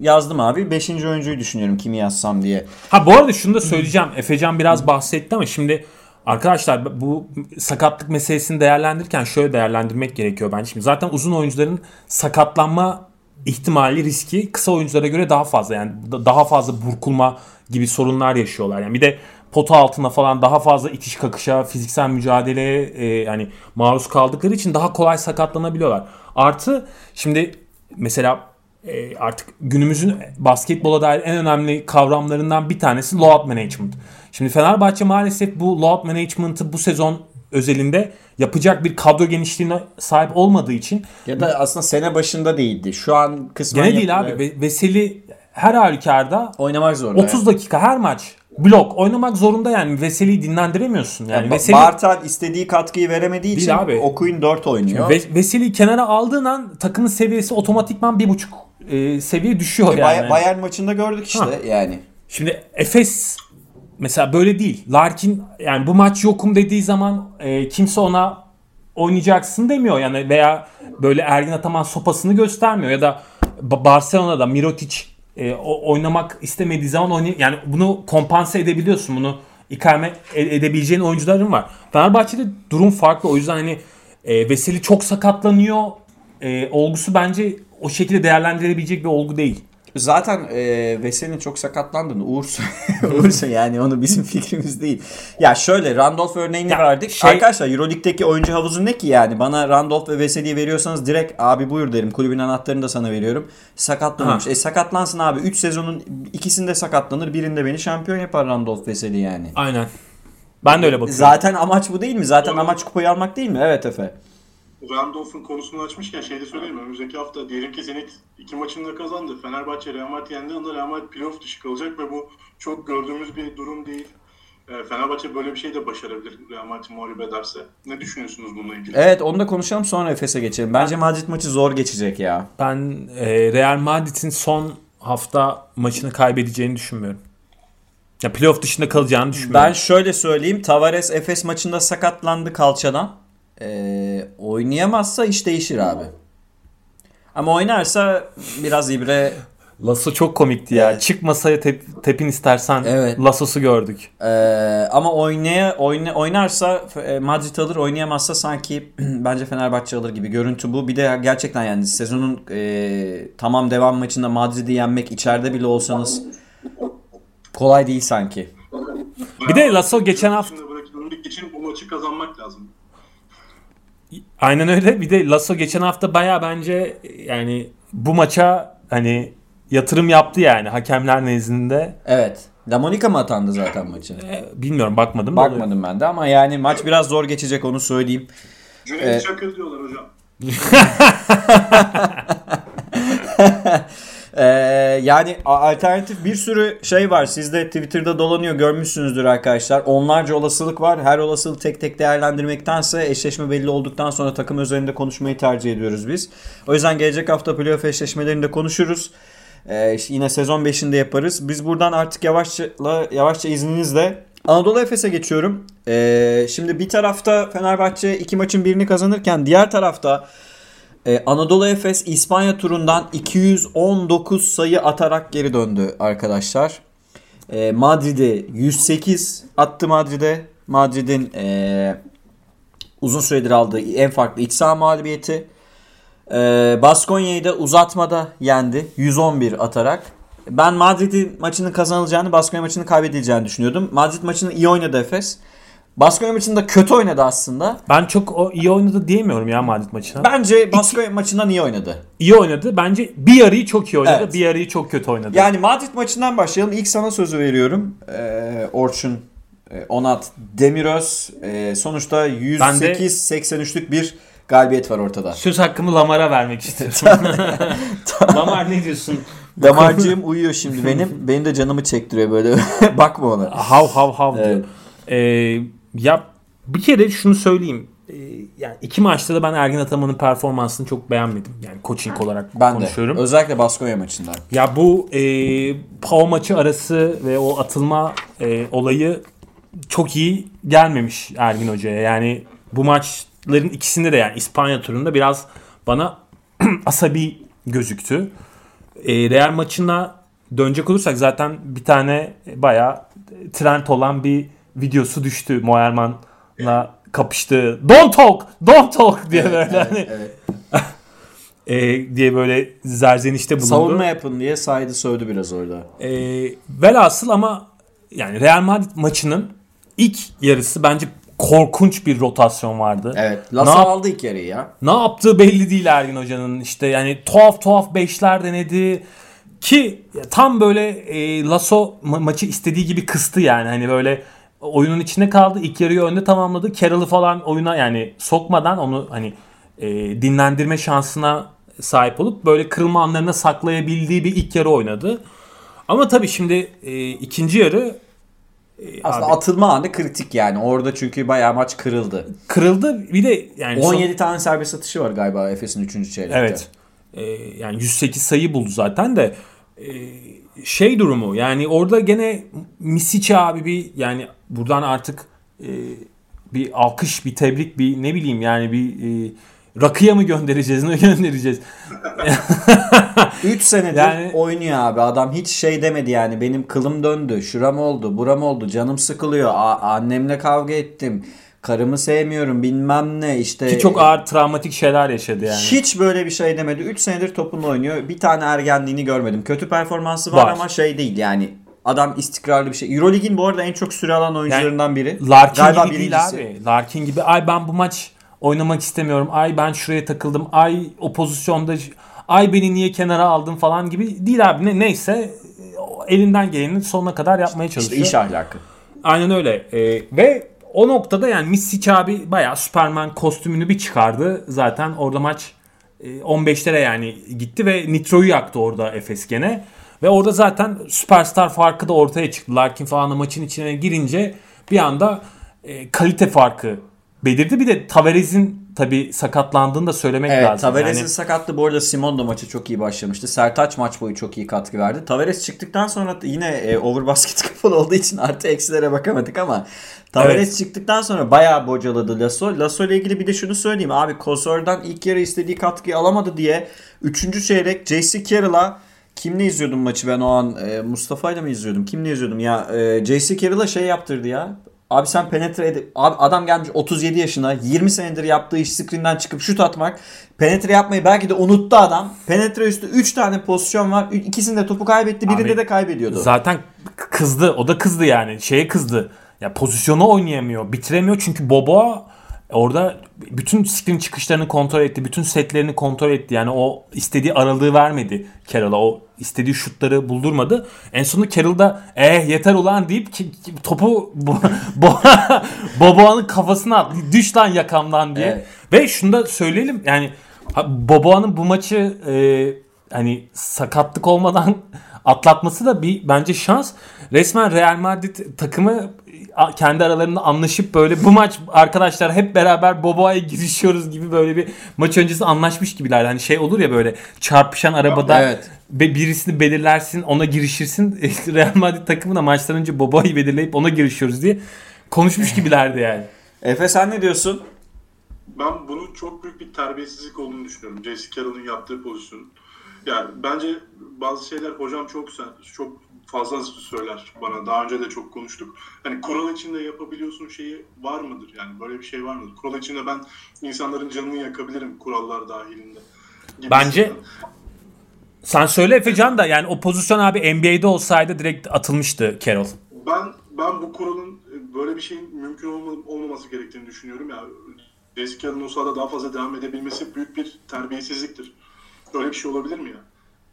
yazdım abi. 5. oyuncuyu düşünüyorum kimi yazsam diye. Ha bu arada şunu da söyleyeceğim. Efecan biraz bahsetti ama şimdi... Arkadaşlar bu sakatlık meselesini değerlendirirken şöyle değerlendirmek gerekiyor bence. Şimdi zaten uzun oyuncuların sakatlanma ihtimali, riski kısa oyunculara göre daha fazla. Yani daha fazla burkulma gibi sorunlar yaşıyorlar. Yani bir de pota altında falan daha fazla itiş kakışa, fiziksel mücadeleye yani maruz kaldıkları için daha kolay sakatlanabiliyorlar. Artı şimdi mesela artık günümüzün basketbola dair en önemli kavramlarından bir tanesi load management. Şimdi Fenerbahçe maalesef bu load management'ı bu sezon özelinde yapacak bir kadro genişliğine sahip olmadığı için. Ya da aslında sene başında değildi. Şu an kısmen gene değil abi. Veseli her halükarda oynamak zorunda. 30 dakika her maç blok oynamak zorunda yani. Veseli'yi dinlendiremiyorsun yani. Yani Veseli... Bartan istediği katkıyı veremediği için Okuyun 4 oynuyor. Veseli'yi kenara aldığın an takımın seviyesi otomatikman 1.5 seviye düşüyor yani. Bayern maçında gördük işte yani. Şimdi Efes mesela böyle değil. Larkin yani bu maç yokum dediği zaman kimse ona oynayacaksın demiyor yani, veya böyle Ergin Ataman sopasını göstermiyor ya da Barcelona'da Mirotic oynamak istemediği zaman yani bunu kompanse edebiliyorsun. Bunu ikame edebileceğin oyuncuların var. Fenerbahçe'de durum farklı. O yüzden hani Veseli çok sakatlanıyor olgusu bence o şekilde değerlendirilebilecek bir olgu değil. Zaten Veseli'nin çok sakatlandığını Uğur'sa yani onu bizim fikrimiz değil. Ya şöyle Randolph örneğini verdik. Arkadaşlar Euroleague'deki oyuncu havuzu ne ki yani? Bana Randolph ve Veseli'yi veriyorsanız direkt abi buyur derim. Kulübün anahtarını da sana veriyorum. Sakatlanmış. Sakatlansın abi. 3 sezonun ikisinde sakatlanır. Birinde beni şampiyon yapar Randolph Veseli yani. Aynen. Ben de öyle bakıyorum. Zaten amaç bu değil mi? Zaten amaç kupayı almak değil mi? Evet Efe. Randolph'un konusunu açmışken şey de söyleyeyim. Önümüzdeki hafta diyelim ki Zenit 2 maçını da kazandı. Fenerbahçe Real Madrid yendi ama Real Madrid playoff dışı kalacak ve bu çok gördüğümüz bir durum değil. Fenerbahçe böyle bir şey de başarabilir Real Madrid mağlup ederse. Ne düşünüyorsunuz bununla ilgili? Evet onu da konuşalım sonra Efes'e geçelim. Bence Madrid maçı zor geçecek ya. Ben Real Madrid'in son hafta maçını kaybedeceğini düşünmüyorum. Ya playoff dışında kalacağını düşünmüyorum. Ben şöyle söyleyeyim. Tavares Efes maçında sakatlandı kalçadan. Oynayamazsa iş değişir abi. Ama oynarsa biraz ibre. Lasso çok komikti ya. Evet. Çık masaya tepin istersen. Evet. Lasso'su gördük. Ama oynarsa Madrid alır, oynayamazsa sanki bence Fenerbahçe alır gibi görüntü bu. Bir de gerçekten yani sezonun tamam devam maçında Madrid'i yenmek içeride bile olsanız kolay değil sanki. Bir de Lasso geçen hafta için bu maçı kazanmak lazım. Aynen öyle. Bir de Lasso geçen hafta bayağı bence yani bu maça hani yatırım yaptı yani hakemler nezdinde. Evet. La Monica mı atandı zaten maçı? Bilmiyorum bakmadım. Bakmadım ben de ama yani maç biraz zor geçecek onu söyleyeyim. Cüneyt Çakır diyorlar hocam. Yani alternatif bir sürü şey var. Siz de Twitter'da dolanıyor görmüşsünüzdür arkadaşlar. Onlarca olasılık var. Her olasılığı tek tek değerlendirmektense eşleşme belli olduktan sonra takım üzerinde konuşmayı tercih ediyoruz biz. O yüzden gelecek hafta playoff eşleşmelerinde konuşuruz. Yine sezon 5'inde yaparız. Biz buradan artık yavaşça izninizle Anadolu Efes'e geçiyorum. Şimdi bir tarafta Fenerbahçe 2 maçın birini kazanırken diğer tarafta Anadolu Efes İspanya turundan 219 sayı atarak geri döndü arkadaşlar. Madrid'e 108 attı Madrid'e. Madrid'in uzun süredir aldığı en farklı iç saha mağlubiyeti. Baskonya'yı da uzatmada yendi 111 atarak. Ben Madrid'in maçının kazanılacağını, Baskonya maçının kaybedileceğini düşünüyordum. Madrid maçını iyi oynadı Efes. Baskonya maçında kötü oynadı aslında. Ben çok iyi oynadı diyemiyorum ya Madrid maçına. Bence Baskonya maçından iyi oynadı. İyi oynadı. Bence bir yarıyı çok iyi oynadı. Evet. Bir yarıyı çok kötü oynadı. Yani Madrid maçından başlayalım. İlk sana sözü veriyorum. Orçun, Onat, Demiröz. Sonuçta 108-83'lük bir galibiyet var ortada. Söz hakkımı Lamar'a vermek istiyorum. Lamar ne diyorsun? Damarcığım uyuyor şimdi benim. Benim de canımı çektiriyor böyle. Bakma ona. Hav diyor. Evet. Ya bir kere şunu söyleyeyim. Yani iki maçta da ben Ergin Ataman'ın performansını çok beğenmedim. Yani coaching olarak ben konuşuyorum. Ben de. Özellikle Baskonya maçında. Ya bu Pau maçı arası ve o atılma olayı çok iyi gelmemiş Ergin Hoca'ya. Yani bu maçların ikisinde de yani İspanya turunda biraz bana asabi gözüktü. Real maçına dönecek olursak zaten bir tane bayağı trend olan bir videosu düştü. Moerman'la kapıştı. Don't talk diye böyle evet. Diye böyle zerzenişte bulundu. Savunma yapın diye saydı sövdü biraz orada. Velhasıl ama yani Real Madrid maçının ilk yarısı bence korkunç bir rotasyon vardı. Evet. Lasa aldı ilk yarıyı ya. Ne yaptığı belli değil Ergin Hoca'nın. İşte yani tuhaf beşler denedi. Ki tam böyle Lasso maçı istediği gibi kıstı yani. Hani böyle oyunun içinde kaldı. İlk yarıyı önde tamamladı. Carroll'ı falan oyuna yani sokmadan onu hani dinlendirme şansına sahip olup böyle kırılma anlarına saklayabildiği bir ilk yarı oynadı. Ama tabii şimdi ikinci yarı aslında abi, atılma anı kritik yani. Orada çünkü bayağı maç kırıldı. Kırıldı. Bir de yani 17 tane serbest atışı var galiba Efes'in 3. çeyrekte. Evet. Yani 108 sayı buldu zaten de şey durumu yani orada gene Misic abi bir yani buradan artık bir alkış, bir tebrik, bir ne bileyim yani bir rakıya mı göndereceğiz, ne göndereceğiz? 3 senedir yani, oynuyor abi adam, hiç şey demedi yani benim kılım döndü, şuram oldu, buram oldu, canım sıkılıyor, annemle kavga ettim, karımı sevmiyorum bilmem ne işte. Ki çok ağır travmatik şeyler yaşadı yani. Hiç böyle bir şey demedi. 3 senedir topunu oynuyor. Bir tane ergenliğini görmedim. Kötü performansı var ama şey değil yani. Adam istikrarlı bir şey. EuroLeague'in bu arada en çok süre alan oyuncularından yani, biri. Larkin galiba gibi birincisi. Değil abi. Larkin gibi ay ben bu maç oynamak istemiyorum. Ay ben şuraya takıldım. Ay o pozisyonda. Ay beni niye kenara aldın falan gibi değil abi. Neyse elinden geleni sonuna kadar yapmaya çalışıyor. İşte iş ahlakı. Aynen öyle. Ve o noktada yani Misic abi bayağı Superman kostümünü bir çıkardı. Zaten orada maç 15'lere yani gitti ve Nitro'yu yaktı orada Efes gene. Ve orada zaten süperstar farkı da ortaya çıktı. Larkin falan da maçın içine girince bir anda kalite farkı belirdi. Bir de Tavares'in tabii sakatlandığını da söylemek lazım. Evet, Tavares'in yani sakatlığı bu arada. Simon da maça çok iyi başlamıştı. Sertaç maç boyu çok iyi katkı verdi. Tavares çıktıktan sonra yine overbasket kapalı olduğu için artı eksilere bakamadık ama Tavares çıktıktan sonra bayağı bocaladı Lasso. Lasso ile ilgili bir de şunu söyleyeyim abi, Kosor'dan ilk yarı istediği katkıyı alamadı diye 3. çeyrek J.C. Carroll'a kimle izliyordum maçı ben o an? Mustafa'yla mı izliyordum? Kimle izliyordum? Ya J.C. Carroll'a şey yaptırdı ya. Abi sen penetre edip adam gelmiş 37 yaşına, 20 senedir yaptığı iş screen'den çıkıp şut atmak. Penetre yapmayı belki de unuttu adam. Penetre üstü 3 tane pozisyon var. İkisinde topu kaybetti. Birinde de kaybediyordu. Zaten kızdı. O da kızdı yani. Şeye kızdı. Ya pozisyonu oynayamıyor. Bitiremiyor çünkü Bobo orada bütün screen çıkışlarını kontrol etti. Bütün setlerini kontrol etti. Yani o istediği aralığı vermedi Carroll'a. O istediği şutları buldurmadı. En sonunda Carroll da yeter ulan deyip topu Boboa'nın kafasına attı. Düş lan yakamdan diye. Evet. Ve şunu da söyleyelim. Yani Boboa'nın bu maçı hani sakatlık olmadan atlatması da bir bence şans. Resmen Real Madrid takımı kendi aralarında anlaşıp böyle bu maç arkadaşlar hep beraber Boboa'ya girişiyoruz gibi böyle bir maç öncesi anlaşmış gibiler. Hani şey olur ya böyle çarpışan arabada birisini belirlersin, ona girişirsin. Real Madrid takımı da maçtan önce Boboa'yı belirleyip ona girişiyoruz diye konuşmuş gibilerdi yani. Efe sen ne diyorsun? Ben bunun çok büyük bir terbiyesizlik olduğunu düşünüyorum. J.C. Carroll'ın yaptığı pozisyonun. Yani bence bazı şeyler hocam çok fazla söyler bana. Daha önce de çok konuştuk. Hani kural içinde yapabiliyorsun şeyi var mıdır? Yani böyle bir şey var mıdır? Kural içinde ben insanların canını yakabilirim kurallar dahilinde. Bence sen söyle Efecan da yani o pozisyon abi NBA'de olsaydı direkt atılmıştı Carroll. Ben bu kuralın böyle bir şeyin mümkün olmaması gerektiğini düşünüyorum. Yani J.C. Carroll'ın o sahada daha fazla devam edebilmesi büyük bir terbiyesizliktir. Öyle bir şey olabilir mi ya?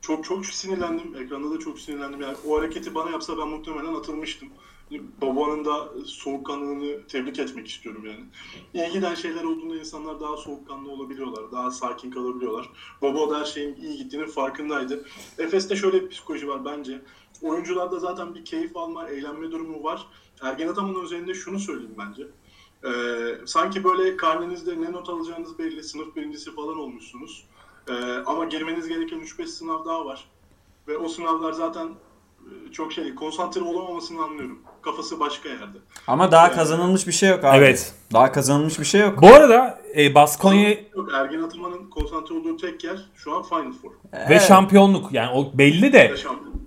Çok sinirlendim. Ekranda da çok sinirlendim. Yani o hareketi bana yapsa ben muhtemelen atılmıştım. Babanın da soğukkanlılığını tebrik etmek istiyorum yani. İyi giden şeyler olduğunda insanlar daha soğukkanlı olabiliyorlar. Daha sakin kalabiliyorlar. Baba da her şeyin iyi gittiğinin farkındaydı. Efes'te şöyle bir psikoloji var bence. Oyuncularda zaten bir keyif alma, eğlenme durumu var. Ergen Ataman'ın üzerinde şunu söyleyeyim bence. Sanki böyle karnenizde ne not alacağınız belli. Sınıf birincisi falan olmuşsunuz. Ama girmeniz gereken 3-5 sınav daha var. Ve o sınavlar zaten çok konsantre olamamasını anlıyorum. Kafası başka yerde. Ama daha kazanılmış bir şey yok abi. Evet. Daha kazanılmış bir şey yok. Bu arada Baskonya... Ergin Ataman'ın konsantre olduğu tek yer şu an Final Four. Ve şampiyonluk. Yani o belli de.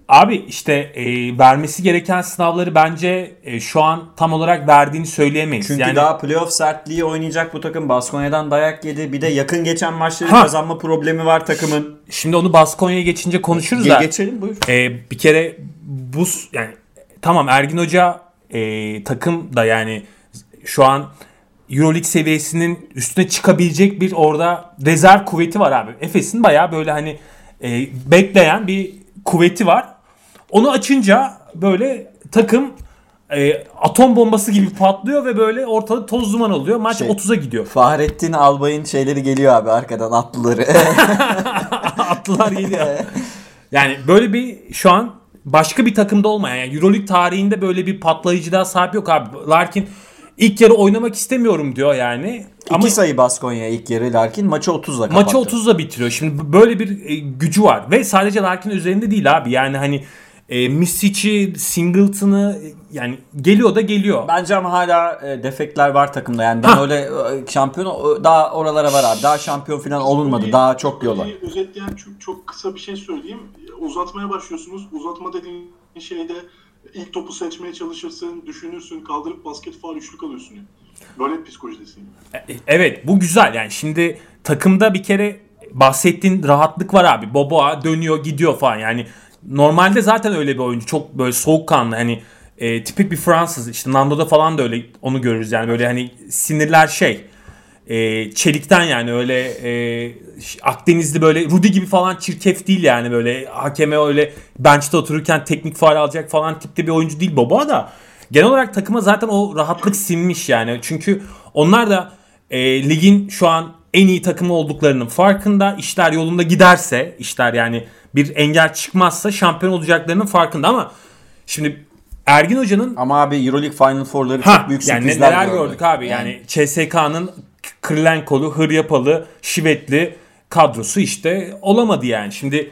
Abi işte vermesi gereken sınavları bence şu an tam olarak verdiğini söyleyemeyiz. Çünkü yani daha playoff sertliği oynayacak bu takım. Baskonya'dan dayak yedi. Bir de yakın geçen maçları kazanma problemi var takımın. Şimdi onu Baskonya'ya geçince konuşuruz da. Geçelim buyur. Bir kere bu yani tamam Ergin Hoca takım da yani şu an EuroLeague seviyesinin üstüne çıkabilecek bir orada rezerv kuvveti var abi. Efes'in bayağı böyle hani bekleyen bir kuvveti var. Onu açınca böyle takım atom bombası gibi patlıyor ve böyle ortalık toz duman oluyor. Maç 30'a gidiyor. Fahrettin Albay'ın şeyleri geliyor abi arkadan, atlıları. Atlılar geliyor. Yani böyle bir şu an başka bir takımda olmayan, yani EuroLeague tarihinde böyle bir patlayıcılığa sahip yok abi. Larkin ilk yarı oynamak istemiyorum diyor yani. Ama iki sayı Baskonya ilk yarı Larkin maçı 30'la kapattı. Maçı 30'la bitiriyor. Şimdi böyle bir gücü var ve sadece Larkin üzerinde değil abi. Yani hani Misic'i, Singleton'ı yani geliyor da geliyor. Bence ama hala defekler var takımda. Yani ben öyle şampiyon daha oralara var abi. Daha şampiyon falan olunmadı. Daha çok yola. Özetleyen çok kısa bir şey söyleyeyim. Uzatmaya başlıyorsunuz. Uzatma dediğin şeyde ilk topu seçmeye çalışırsın, düşünürsün, kaldırıp basket faul üçlük alıyorsun. Yani. Böyle psikolojidesin. Evet, bu güzel. Yani şimdi takımda bir kere bahsettiğin rahatlık var abi. Boboa dönüyor, gidiyor falan. Yani normalde zaten öyle bir oyuncu, çok böyle soğukkanlı, hani tipik bir Fransız, işte Nando'da falan da öyle onu görürüz yani, böyle hani sinirler çelikten yani, öyle Akdenizli böyle Rudy gibi falan çirkef değil yani, böyle hakeme öyle bench'te otururken teknik faul alacak falan tipte bir oyuncu değil Boba da. Genel olarak takıma zaten o rahatlık sinmiş yani, çünkü onlar da ligin şu an en iyi takımı olduklarının farkında. İşler yolunda giderse, işler yani bir engel çıkmazsa şampiyon olacaklarının farkında, ama şimdi Ergin Hoca'nın... Ama abi EuroLeague Final Four'ları çok büyük yani sürprizler neler gördük abi. Yani CSK'nın Krilenkolu, Hıryapalı, Şivetli kadrosu işte olamadı yani. Şimdi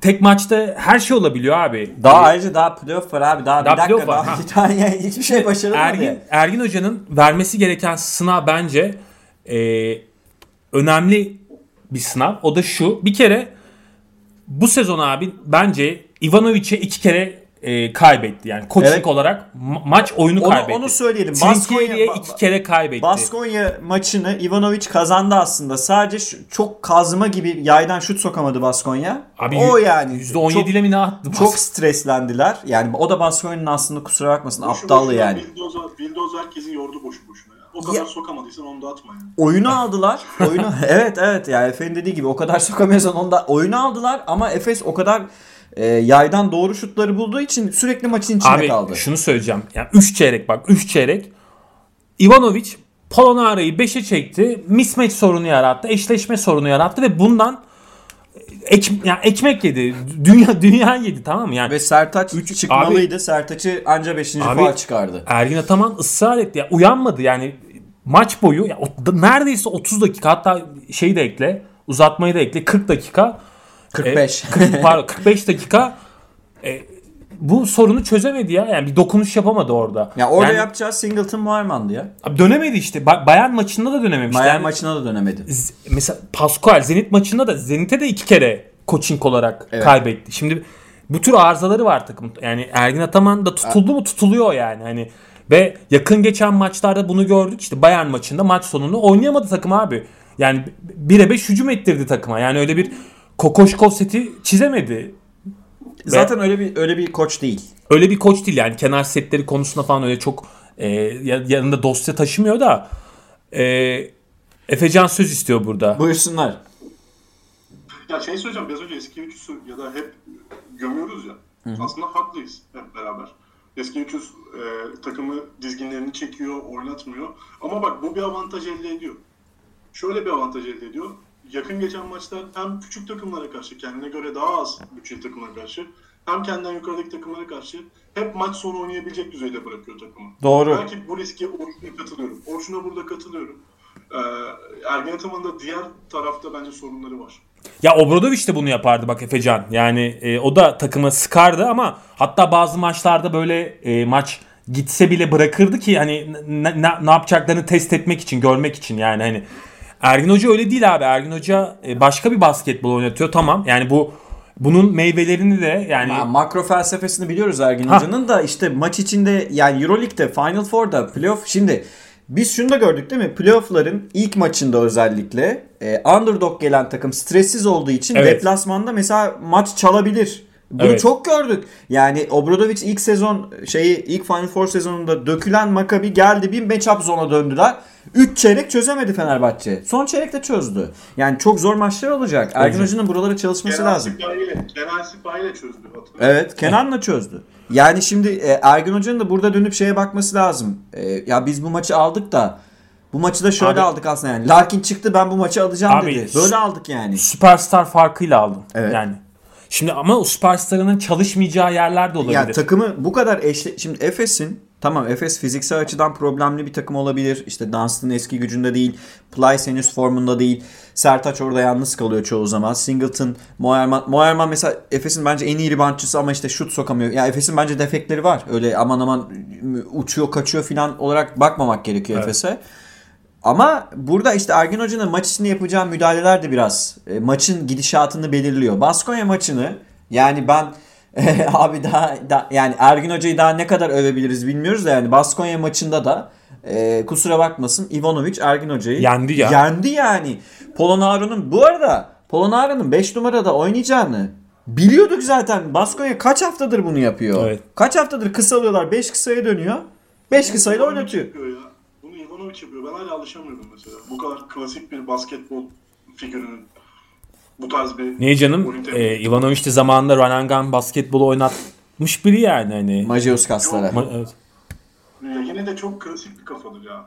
tek maçta her şey olabiliyor abi. Daha ayrıca daha playoff var abi. Daha bir dakika daha bir tane yani hiçbir şey başarılmadı. Ergin Hoca'nın vermesi gereken sınav bence önemli bir sınav. O da şu. Bir kere bu sezon abi bence Ivanovic'e iki kere kaybetti. Yani coaching olarak maç oyunu kaybetti. Onu söyleyelim. Baskonya'ya iki kere kaybetti. Baskonya maçını Ivanovic kazandı aslında. Sadece çok kazma gibi yaydan şut sokamadı Baskonya. Abi, o yani. %17 ile mi ne attı? Çok streslendiler. Yani o da Baskonya'nın aslında, kusura bakmasın, aptallı yani. Bildoz herkesi yordu boşu boşuna. O kadar sokamadıysan onu da atma yani. Oyunu aldılar. Evet yani Efe'nin dediği gibi o kadar sokamıyorsan onu da, oyunu aldılar ama Efes o kadar yaydan doğru şutları bulduğu için sürekli maçın içinde kaldı. Abi şunu söyleyeceğim. Yani 3 çeyrek Ivanovic Polonara'yı 5'e çekti. Mismatch sorunu yarattı. Eşleşme sorunu yarattı ve bundan ekmek yedi. Dünya yedi, tamam mı? Yani ve Sertaç çıkmalıydı. Abi, Sertaç'ı anca 5. faul çıkardı. Ergin Ataman ısrar etti. Yani uyanmadı yani maç boyu. Yani neredeyse 30 dakika, hatta şeyi de ekle, uzatmayı da ekle, 40 dakika. 45 dakika bu sorunu çözemedi ya. Yani bir dokunuş yapamadı orada. Ya orada yani, yapacağı Singleton Bayern'dı ya. Abi dönemedi işte. Bayern maçında da dönememişti. Bayern maçında da dönemedi. Mesela Pascual Zenit maçında da, Zenit'e de iki kere coaching olarak kaybetti. Şimdi bu tür arızaları var takım. Yani Ergin Ataman da tutuldu mu tutuluyor yani. Hani ve yakın geçen maçlarda bunu gördük. İşte Bayern maçında maç sonunu oynayamadı takım abi. Yani 1'e 5 hücum ettirdi takıma. Yani öyle bir Kokoşkov seti çizemedi. Zaten öyle bir koç değil. Öyle bir koç değil yani, kenar setleri konusunda falan öyle çok yanında dosya taşımıyor da Efecan söz istiyor burada. Buyursunlar. Ya şey söyleyeceğim, biraz önce eski üçüsü ya da hep gömüyoruz ya. Hı. Aslında haklıyız hep beraber. Eski üçüs takımı dizginlerini çekiyor, oynatmıyor. Ama bak bu bir avantaj elde ediyor. Şöyle bir avantaj elde ediyor. Yakın geçen maçta hem küçük takımlara karşı, kendine göre daha az bütçeli takımlara karşı, hem kendinden yukarıdaki takımlara karşı hep maç sonu oynayabilecek düzeyde bırakıyor takımı. Doğru. Belki bu riski Orçun'a katılıyorum. Orçun'a burada katılıyorum. Ergin Ataman'ın da diğer tarafta bence sorunları var. Ya Obradoviç de bunu yapardı bak Efecan. Yani o da takımı sıkardı ama hatta bazı maçlarda böyle maç gitse bile bırakırdı ki hani ne yapacaklarını test etmek için, görmek için yani hani. Ergin Hoca öyle değil abi. Ergin Hoca başka bir basketbol oynatıyor, tamam. Yani bunun meyvelerini de yani... makro felsefesini biliyoruz Ergin Hoca'nın da, işte maç içinde yani EuroLeague'de, Final Four'da, playoff. Şimdi biz şunu da gördük değil mi? Playoff'ların ilk maçında özellikle underdog gelen takım stressiz olduğu için deplasmanda mesela maç çalabilir. Bunu çok gördük. Yani Obradovic ilk sezon ilk Final Four sezonunda dökülen Maccabi geldi, bir matchup zona döndüler. 3 çeyrek çözemedi Fenerbahçe. Son çeyrekte çözdü. Yani çok zor maçlar olacak. Ergin Hoca'nın buralara çalışması lazım. Kenan Sipahi'yle çözdü. Evet, Kenan'la çözdü. Yani şimdi Ergin Hoca'nın da burada dönüp şeye bakması lazım. Ya biz bu maçı aldık da bu maçı da şöyle aldık aslında yani. Larkin çıktı, ben bu maçı alacağım dedi. Böyle aldık yani. Süperstar farkıyla aldım. Evet. Yani şimdi ama o süperstarının çalışmayacağı yerler de olabilir. Ya takımı bu kadar şimdi Efes'in, tamam Efes fiziksel açıdan problemli bir takım olabilir. İşte Dunstan'ın eski gücünde değil. Plyce henüz formunda değil. Sertaç orada yalnız kalıyor çoğu zaman. Singleton, Moerman mesela Efes'in bence en iyi ribantçısı ama işte şut sokamıyor. Ya Efes'in bence defekleri var. Öyle aman aman uçuyor, kaçıyor filan olarak bakmamak gerekiyor Efes'e. Ama burada işte Ergin Hoca'nın maç içinde yapacağı müdahaleler de biraz maçın gidişatını belirliyor. Baskonya maçını yani ben abi daha yani Ergin Hoca'yı daha ne kadar övebiliriz bilmiyoruz da yani Baskonya maçında da kusura bakmasın Ivanovic Ergin Hoca'yı yendi yani. Polonaro'nun bu arada 5 numarada oynayacağını biliyorduk zaten. Baskonya kaç haftadır bunu yapıyor? Evet. Kaç haftadır kısalıyorlar, 5 kısaya dönüyor. 5 kısayla oynatıyor. Yapıyor. Ben hala alışamıyorum mesela. Bu kadar klasik bir basketbol figürünün bu tarz bir... Niye canım? Ivanovic de zamanında run and gun basketbolu oynatmış biri yani. Hani. Majeus kaslara. Evet. Yine de çok klasik bir kafadır ya.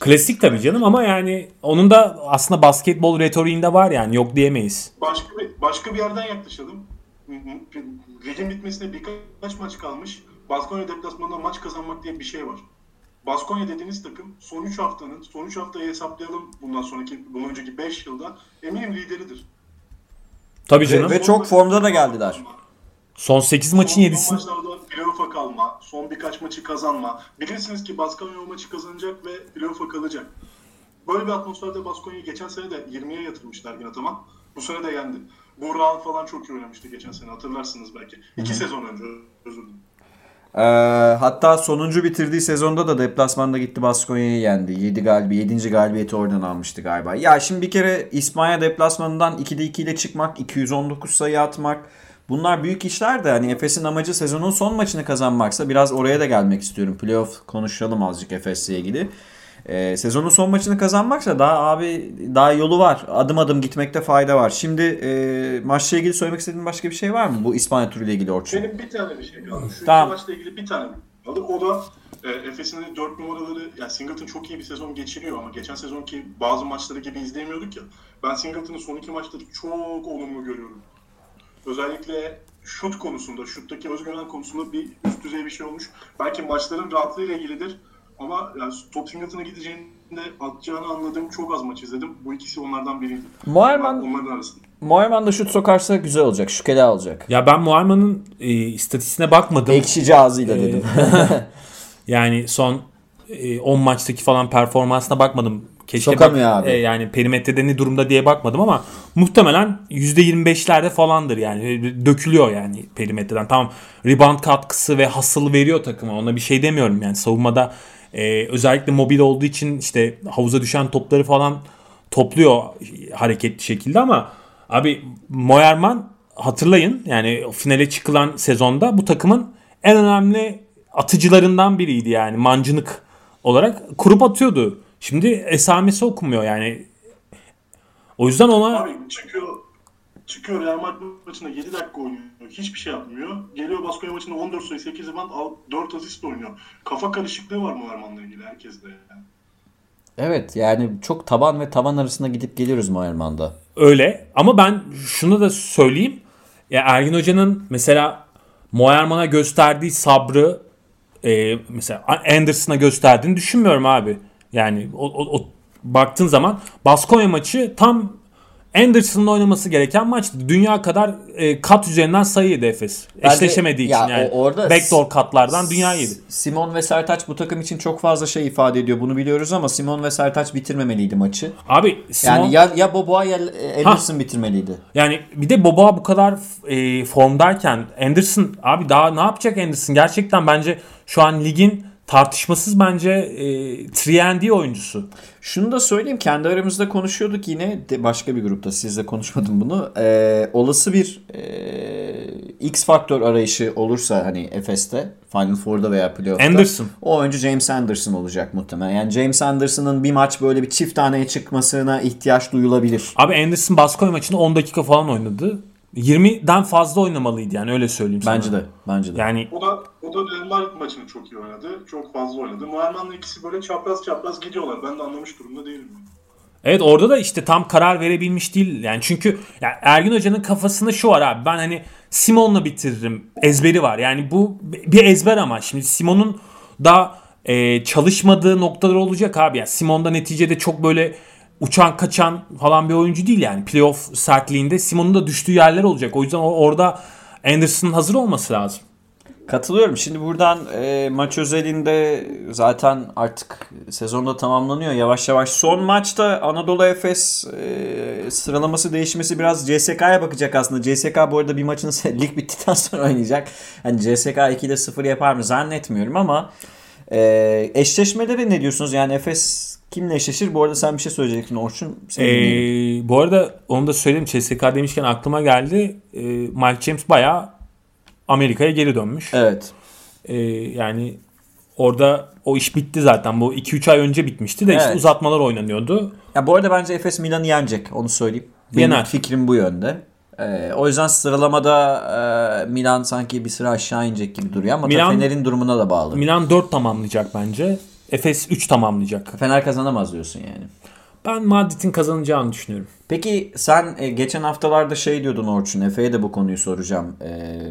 Klasik tabii canım ama yani onun da aslında basketbol retoriğinde var yani. Yok diyemeyiz. Başka bir yerden yaklaşalım. Ligin bitmesine birkaç maç kalmış. Baskonya deplasmanında maç kazanmak diye bir şey var. Baskonya dediğiniz takım son 3 haftayı hesaplayalım bundan önceki 5 yılda eminim lideridir. Tabii canım. Ve çok formda da geldiler. Son 8 maçın 7'si. Maçlarda playoff'a kalma, son birkaç maçı kazanma. Bilirsiniz ki Baskonya o maçı kazanacak ve playoff'a kalacak. Böyle bir atmosferde Baskonya'yı geçen sene de 20'ye yatırmışlar yine tamam. Bu sene de yendi. Bu Raal falan çok iyi oynamıştı geçen sene hatırlarsınız belki. 2 sezon önce özür dilerim. Hatta sonuncu bitirdiği sezonda da deplasmanda gitti Baskonya'yı yendi. 7. galibiyeti oradan almıştı galiba. Ya şimdi bir kere İspanya deplasmanından 2'de 2 ile çıkmak, 219 sayı atmak. Bunlar büyük işler de hani Efes'in amacı sezonun son maçını kazanmaksa biraz oraya da gelmek istiyorum. Playoff konuşalım azıcık Efes'le ilgili. Sezonun son maçını kazanmaksa daha yolu var. Adım adım gitmekte fayda var. Şimdi maçla ilgili söylemek istediğin başka bir şey var mı? Bu İspanya turuyla ilgili Orçun. Benim bir tane bir şey kaldı. Tamam. Maçla ilgili bir tane kaldı. O da Efes'in 4 numaraları, yani Singleton çok iyi bir sezon geçiriyor ama geçen sezonki bazı maçları gibi izleyemiyorduk ya. Ben Singleton'ın son 2 maçta çok olumlu görüyorum. Özellikle şut konusunda, şuttaki özgüven konusunda bir üst düzey bir şey olmuş. Belki maçların rahatlığıyla ilgilidir. Ama yani top Singleton'a gideceğini de atacağını anladığım çok az maç izledim. Bu ikisi onlardan biriydi. Muayman da şut sokarsa güzel olacak. Şükele alacak. Ya ben Muayman'ın istatistiğine bakmadım. Ekşici ağzıyla dedim. Yani son 10 maçtaki falan performansına bakmadım. Keşke sokamıyor abi. Yani perimetrede ne durumda diye bakmadım ama muhtemelen %25'lerde falandır yani. Dökülüyor yani perimetreden. Tamam rebound katkısı ve hasıl veriyor takıma. Ona bir şey demiyorum yani savunmada. Özellikle mobil olduğu için işte havuza düşen topları falan topluyor hareketli şekilde ama abi Moerman hatırlayın yani finale çıkılan sezonda bu takımın en önemli atıcılarından biriydi yani mancınık olarak kurup atıyordu. Şimdi esamesi okunmuyor yani o yüzden ona... Abi çıkıyor Real Madrid maçında 7 dakika oynuyor. Hiçbir şey yapmıyor. Geliyor Baskonya maçında 14 sayı 8 rebound 4 asist oynuyor. Kafa karışıklığı var Moerman'la ilgili herkeste yani. Evet yani çok taban ve tavan arasında gidip geliyoruz Moerman'da. Öyle ama ben şunu da söyleyeyim. Ya Ergin Hoca'nın mesela Moerman'a gösterdiği sabrı mesela Anderson'a gösterdiğini düşünmüyorum abi. Yani o baktığın zaman Baskonya maçı tam Anderson'ın oynaması gereken maçtı. Dünya kadar kat üzerinden sayı yedi Efes. Eşleşemediği için yani. Backdoor katlardan dünya yedi. Simon ve Sertaç bu takım için çok fazla şey ifade ediyor. Bunu biliyoruz ama Simon ve Sertaç bitirmemeliydi maçı. Abi Simon... Yani ya Boboa ya Anderson bitirmeliydi. Yani bir de Boboa bu kadar formdayken Anderson abi daha ne yapacak Anderson? Gerçekten bence şu an ligin tartışmasız bence Triendi oyuncusu. Şunu da söyleyeyim, kendi aramızda konuşuyorduk yine de, başka bir grupta, sizle konuşmadım bunu. Olası bir X faktör arayışı olursa hani Efes'te, Final Four'da veya playoff'ta, Anderson, o oyuncu James Anderson olacak muhtemelen. Yani James Anderson'ın bir maç böyle bir çift taneye çıkmasına ihtiyaç duyulabilir. Abi Anderson Baskonya maçında 10 dakika falan oynadı. 20'den fazla oynamalıydı yani, öyle söyleyeyim sana. Bence de. Yani o da Denmark maçını çok iyi oynadı. Çok fazla oynadı. Muharman'la ikisi böyle çapraz gidiyorlar. Ben de anlamış durumda değilim. Evet, orada da işte tam karar verebilmiş değil. Yani çünkü yani Ergin Hoca'nın kafasında şu var abi. Ben hani Simon'la bitiririm ezberi var. Yani bu bir ezber ama şimdi Simon'un da çalışmadığı noktalar olacak abi. Yani Simon da neticede çok böyle uçan kaçan falan bir oyuncu değil yani. Playoff sertliğinde Simon'un da düştüğü yerler olacak. O yüzden orada Anderson'ın hazır olması lazım. Katılıyorum. Şimdi buradan maç özelinde zaten artık sezonda tamamlanıyor yavaş yavaş. Son maçta Anadolu Efes sıralaması değişmesi biraz CSK'ya bakacak aslında. CSK bu arada bir maçını lig bittikten sonra oynayacak. Hani CSK 2'de 0 yapar mı zannetmiyorum ama eşleşmelere ne diyorsunuz? Yani Efes kimle eşleşir? Bu arada sen bir şey söyleyecektin Orçun. Bu arada onu da söyleyeyim. CSK demişken aklıma geldi. Mike James bayağı Amerika'ya geri dönmüş. Evet. Yani orada o iş bitti zaten. Bu 2-3 ay önce bitmişti de işte uzatmalar oynanıyordu. Ya bu arada bence Efes Milan'ı yenecek. Onu söyleyeyim. Benim fikrim bu yönde. O yüzden sıralamada Milan sanki bir sıra aşağı inecek gibi duruyor ama Fener'in durumuna da bağlı. Milan 4 tamamlayacak bence. Efes 3 tamamlayacak. Fener kazanamaz diyorsun yani. Ben Madrid'in kazanacağını düşünüyorum. Peki sen geçen haftalarda şey diyordun Orçun, Efe'ye de bu konuyu soracağım.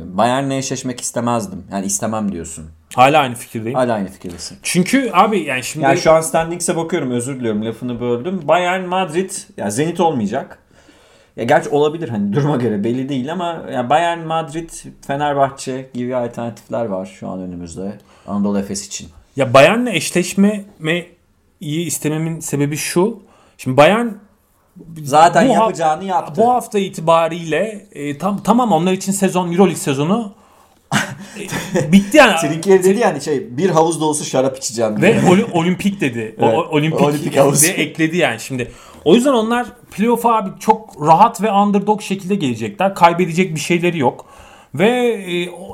Bayern'le eşleşmek istemezdim. Yani istemem diyorsun. Hala aynı fikirdeyim. Hala aynı fikirdesin. Çünkü abi yani şimdi... Yani şu an standings'e bakıyorum, özür diliyorum lafını böldüm. Bayern, Madrid, yani Zenit olmayacak. Ya gerçi olabilir hani, duruma göre belli değil ama yani Bayern, Madrid, Fenerbahçe gibi alternatifler var şu an önümüzde Anadolu Efes için. Ya Bayern'le eşleşmeyi istememin sebebi şu. Şimdi Bayern zaten yapacağını yaptı. Bu hafta itibariyle tamam onlar için sezon, EuroLeague sezonu bitti yani. Trinkieri dedi yani bir havuz dolusu şarap içeceğim diye. Ve olimpik dedi. Evet. Olimpik havuzu ekledi yani şimdi. O yüzden onlar playoff'a abi çok rahat ve underdog şekilde gelecekler. Kaybedecek bir şeyleri yok. Ve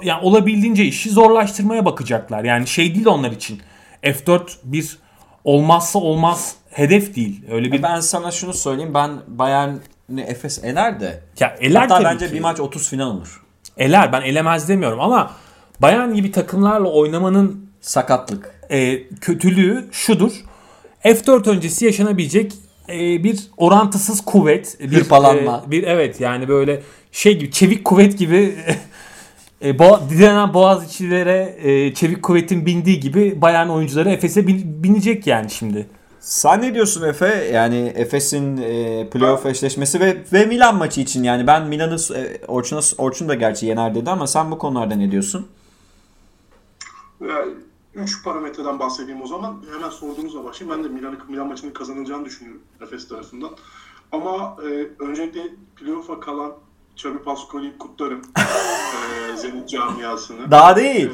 yani olabildiğince işi zorlaştırmaya bakacaklar. Yani değil onlar için. F4 bir olmazsa olmaz hedef değil. Öyle bir... Ben sana şunu söyleyeyim. Ben Bayern'i Efes eler de. Ya eler hatta bence bir maç 30 final olur. Eler. Ben elemez demiyorum ama Bayern gibi takımlarla oynamanın sakatlık kötülüğü şudur. F4 öncesi yaşanabilecek bir orantısız kuvvet, bir hırpalanma. Evet yani böyle gibi çevik kuvvet gibi direnen boğazçilere çevik kuvvetin bindiği gibi Bayern oyuncuları Efes'e binecek yani şimdi. Sen ne diyorsun Efe? Yani Efes'in playoff eşleşmesi ve Milan maçı için yani ben Milan'ı Orçun da gerçi yener dedi ama sen bu konularda ne diyorsun? 3 parametreden bahsedeyim o zaman. Hemen sorduğunuzla başlayayım. Ben de Milan maçını kazanacağını düşünüyorum Efes tarafından. Ama öncelikle playoff'a kalan Xabi Pascual'i kutlarım. Zenit camiasını. Daha değil.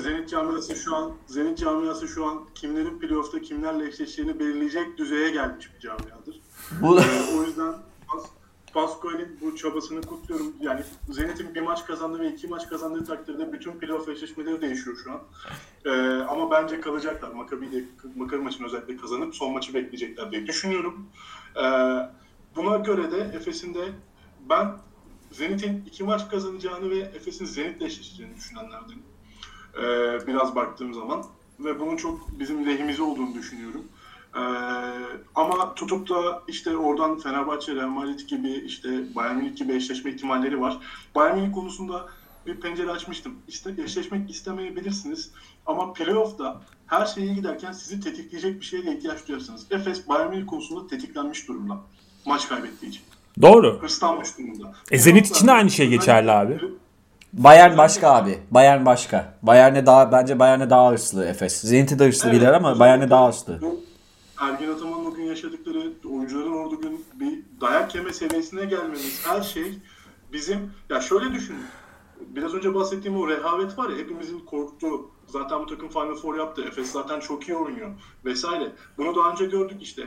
Zenit camiası şu an kimlerin playoff'ta kimlerle eşleşeceğini belirleyecek düzeye gelmiş bir camiadır. O yüzden Pascual'in bu çabasını kutluyorum. Yani Zenit'in bir maç kazandığı ve 2 maç kazandığı takdirde bütün playoff eşleşmeleri değişiyor şu an. Ama bence kalacaklar. Maccabi maçını özellikle kazanıp son maçı bekleyecekler diye düşünüyorum. Buna göre de Efes'in de ben Zenit'in 2 maç kazanacağını ve Efes'in Zenit'le eşleşeceğini düşünenlerdenim. Biraz baktığım zaman. Ve bunun çok bizim lehimize olduğunu düşünüyorum. Ama tutup da işte oradan Fenerbahçe, Real Madrid gibi, işte Bayern Münih gibi eşleşme ihtimalleri var. Bayern Münih konusunda bir pencere açmıştım. İşte eşleşmek istemeyebilirsiniz ama playoff'ta her şey iyi giderken sizi tetikleyecek bir şeye ihtiyaç duyarsınız. Efes Bayern Münih konusunda tetiklenmiş durumda. Maç kaybettiği için. Doğru. Hırslanmış durumda. Zenit için de aynı şey geçerli abi. Bayern başka abi. Bayern başka. Bayern'e daha hırslı Efes. Zenit'e de hırslı gider ama Bayern'e daha hırslı. Ergin Ataman'ın o gün yaşadıkları, oyuncuların orada gün bir dayak yeme seviyesine gelmemiz, her şey bizim... Ya şöyle düşünün, biraz önce bahsettiğim o rehavet var ya, hepimizin korktuğu, zaten bu takım Final Four yaptı, Efes zaten çok iyi oynuyor vesaire. Bunu daha önce gördük işte.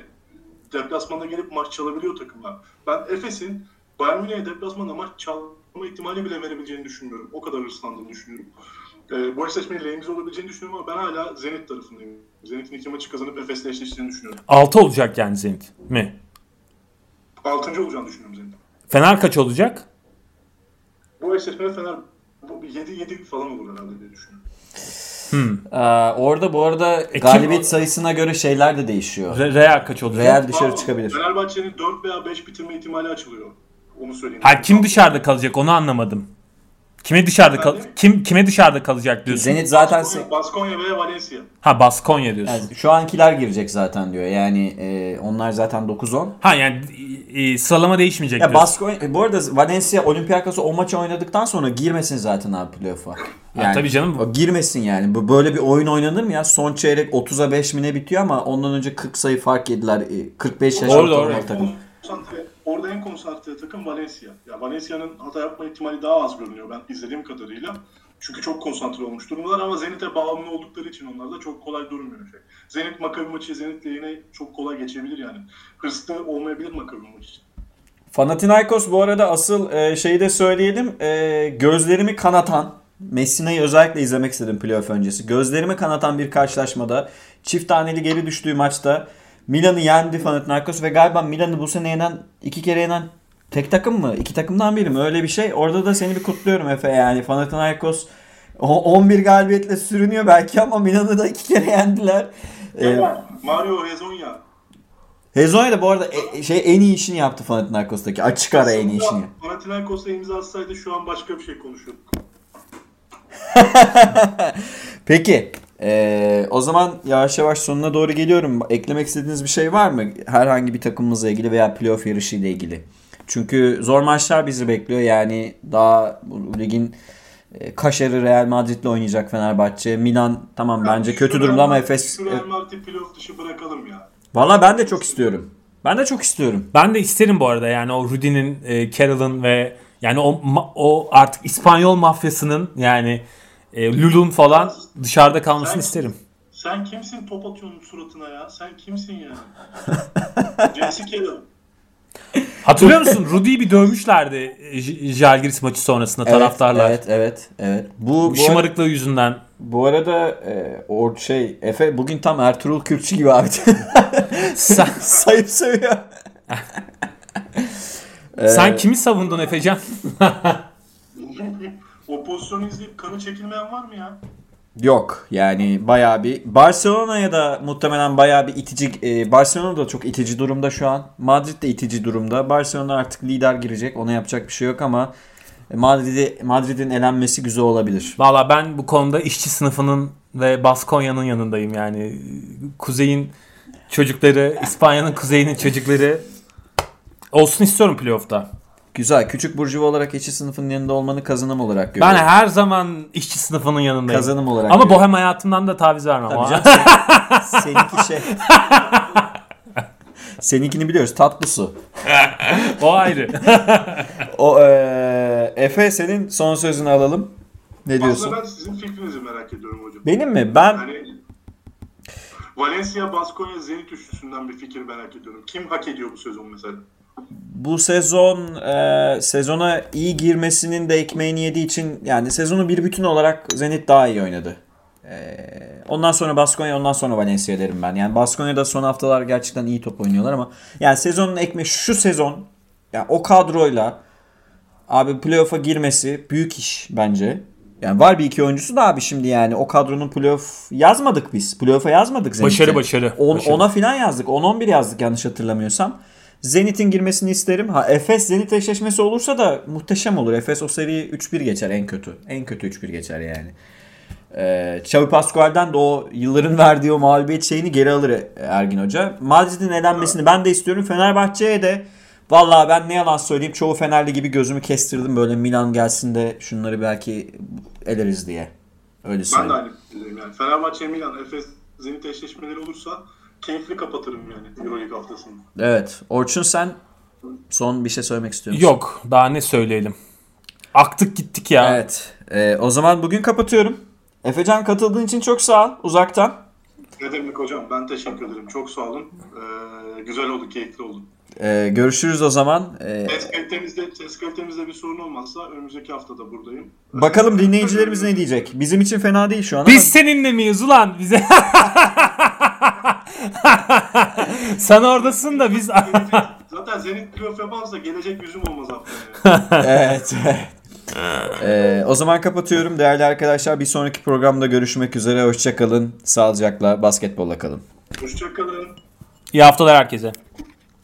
Deplasmana gelip maç çalabiliyor takımlar. Ben Efes'in Bayern Münih'e deplasmana maç çalma ihtimali bile verebileceğini düşünmüyorum. O kadar hırslandığını düşünüyorum. Bu eşleşmenin lehimize olabileceğini düşünüyorum ama ben hala Zenit tarafındayım. Zenit'in 2 maçı kazanıp Efes'le eşleştiğini düşünüyorum. 6 olacak yani Zenit mi? 6. olacağını düşünüyorum Zenit'in. Fener kaç olacak? Bu eşleşmede Fener 7 falan olur herhalde diye düşünüyorum. Orada bu arada galibiyet sayısına göre şeyler de değişiyor. Real kaç olacak? Real dışarı çıkabilir. Fenerbahçe'nin 4 veya 5 bitirme ihtimali açılıyor. Onu söyleyeyim. Ha, kim dışarıda kalacak onu anlamadım. Kime dışarıda kalacak diyorsun? Zenit zaten Baskonya ve Valencia. Ha, Baskonya diyorsun. Yani şu ankiler girecek zaten diyor. Yani onlar zaten 9-10. Ha yani sıralama değişmeyecek ya diyorsun. Bu arada Valencia Olympiakos'u o maçı oynadıktan sonra girmesin zaten abi playoff'a. Yani, tabii canım. Girmesin yani. Böyle bir oyun oynanır mı ya? Son çeyrek 30'a 5 mi ne bitiyor ama ondan önce 40 sayı fark yediler. 45 yaş altı takım. Orada en konsantre takım Valencia. Ya Valencia'nın hata yapma ihtimali daha az görünüyor ben izlediğim kadarıyla. Çünkü çok konsantre olmuş durumlar ama Zenit'e bağımlı oldukları için onlar da çok kolay durmuyor. Zenit Maccabi maçı Zenit'le yine çok kolay geçebilir yani. Hırslı olmayabilir Maccabi maçı için. Panathinaikos bu arada asıl şeyi de söyleyelim. Gözlerimi kanatan, Messina'yı özellikle izlemek istedim playoff öncesi. Gözlerimi kanatan bir karşılaşmada, çift taneli geri düştüğü maçta Milan'ı yendi Panathinaikos ve galiba Milan'ı bu sene yenen, 2 kere yenen tek takım mı? 2 takımdan biri mi? Öyle bir şey. Orada da seni bir kutluyorum Efe yani. Panathinaikos 11 galibiyetle sürünüyor belki ama Milan'ı da 2 kere yendiler. Mario Hezonja. Hezonja da bu arada en iyi işini yaptı Panathinaikos'taki. Açık ara en iyi işini. Panathinaikos'la imza atsaydı şu an başka bir şey konuşuyorduk. Peki. O zaman yavaş yavaş sonuna doğru geliyorum. Eklemek istediğiniz bir şey var mı? Herhangi bir takımımızla ilgili veya playoff yarışıyla ilgili. Çünkü zor maçlar bizi bekliyor. Yani daha ligin kaşarı Real Madrid'le oynayacak Fenerbahçe. Milan tamam bence yani kötü durumda ama Efes... Real Madrid playoff dışı bırakalım ya. Valla ben de çok istiyorum. Ben de isterim bu arada. Yani o Rudy'nin, Carroll'ın ve yani o artık İspanyol mafyasının yani... Lulun falan dışarıda kalmasını isterim. Sen kimsin top atıyorsun suratına ya? Sen kimsin ya? Jesse Carroll. Hatırlıyor musun? Rudy'yi bir dövmüşlerdi Žalgiris maçı sonrasında taraftarlar. Evet. Bu şımarıklığı yüzünden. Bu arada Efe bugün tam Ertuğrul Kürkçü gibi abi. Sayıp seviyor. Sen kimi savundun Efecan? O pozisyonu izleyip kanı çekilmeyen var mı ya? Yok yani bayağı bir Barcelona'ya da muhtemelen bayağı bir itici. Barcelona da çok itici durumda şu an. Madrid de itici durumda. Barcelona artık lider girecek. Ona yapacak bir şey yok ama Madrid'in elenmesi güzel olabilir. Valla ben bu konuda işçi sınıfının ve Baskonya'nın yanındayım yani. Kuzeyin çocukları, İspanya'nın kuzeyinin çocukları olsun istiyorum playoff'ta. Güzel. Küçük burjuva olarak işçi sınıfının yanında olmanı kazanım olarak görüyorum. Ben her zaman işçi sınıfının yanındayım. Kazanım olarak. Ama bohem hayatımdan da taviz vermem. Tabii canım. Seninki şey. Seninkini biliyoruz. Tatlı su. O ayrı. Efe senin son sözünü alalım. Ne diyorsun? Aslında ben sizin fikrinizi merak ediyorum hocam. Benim mi? Ben... Yani... Valencia, Baskonya, Zenit üçlüsünden bir fikir merak ediyorum. Kim hak ediyor bu sezon mesela? Bu sezon sezona iyi girmesinin de ekmeğini yediği için yani sezonu bir bütün olarak Zenit daha iyi oynadı. Ondan sonra Baskonya, ondan sonra Valencia derim ben. Yani Baskonya'da son haftalar gerçekten iyi top oynuyorlar ama yani sezonun ekmeği şu sezon yani o kadroyla abi playoff'a girmesi büyük iş bence. Yani var bir iki oyuncusu da abi şimdi yani o kadronun playoff yazmadık biz. Playoff'a yazmadık Zenit'e. Başarı. 10'a falan yazdık. 10-11 yazdık yanlış hatırlamıyorsam. Zenit'in girmesini isterim. Ha Efes Zenit eşleşmesi olursa da muhteşem olur. Efes o seriyi 3-1 geçer en kötü. En kötü 3-1 geçer yani. Xavi Pascual'den de o yılların verdiği o mağlubiyet şeyini geri alır Ergin Hoca. Madrid'in elenmesini ben de istiyorum. Fenerbahçe'ye de vallahi ben ne yalan söyleyeyim çoğu Fenerli gibi gözümü kestirdim. Böyle Milan gelsin de şunları belki eleriz diye. Öyle söyleyeyim. Ben de aynı fikirdeyim yani. Fenerbahçe, Milan, Efes Zenit eşleşmeleri olursa keyifli kapatırım yani Euroleague haftasını. Evet. Orçun sen son bir şey söylemek istiyor musun? Yok. Daha ne söyleyelim? Aktık gittik ya. Evet. O zaman bugün kapatıyorum. Efecan, katıldığın için çok sağ ol uzaktan. Ne demek hocam, ben teşekkür ederim. Çok sağ olun. Güzel oldu, keyifli oldu. Görüşürüz o zaman. Ses kalitemizde bir sorun olmazsa önümüzdeki hafta da buradayım. Bakalım dinleyicilerimiz ne diyecek. Bizim için fena değil şu an. Biz ama... seninle miyiz ulan bize? Sen oradasın da biz... Zaten senin playoff yaparsa gelecek yüzüm olmaz haftaya. Evet. O zaman kapatıyorum değerli arkadaşlar. Bir sonraki programda görüşmek üzere. Hoşçakalın. Sağlıcakla, basketbolla kalın. Hoşçakalın. İyi haftalar herkese.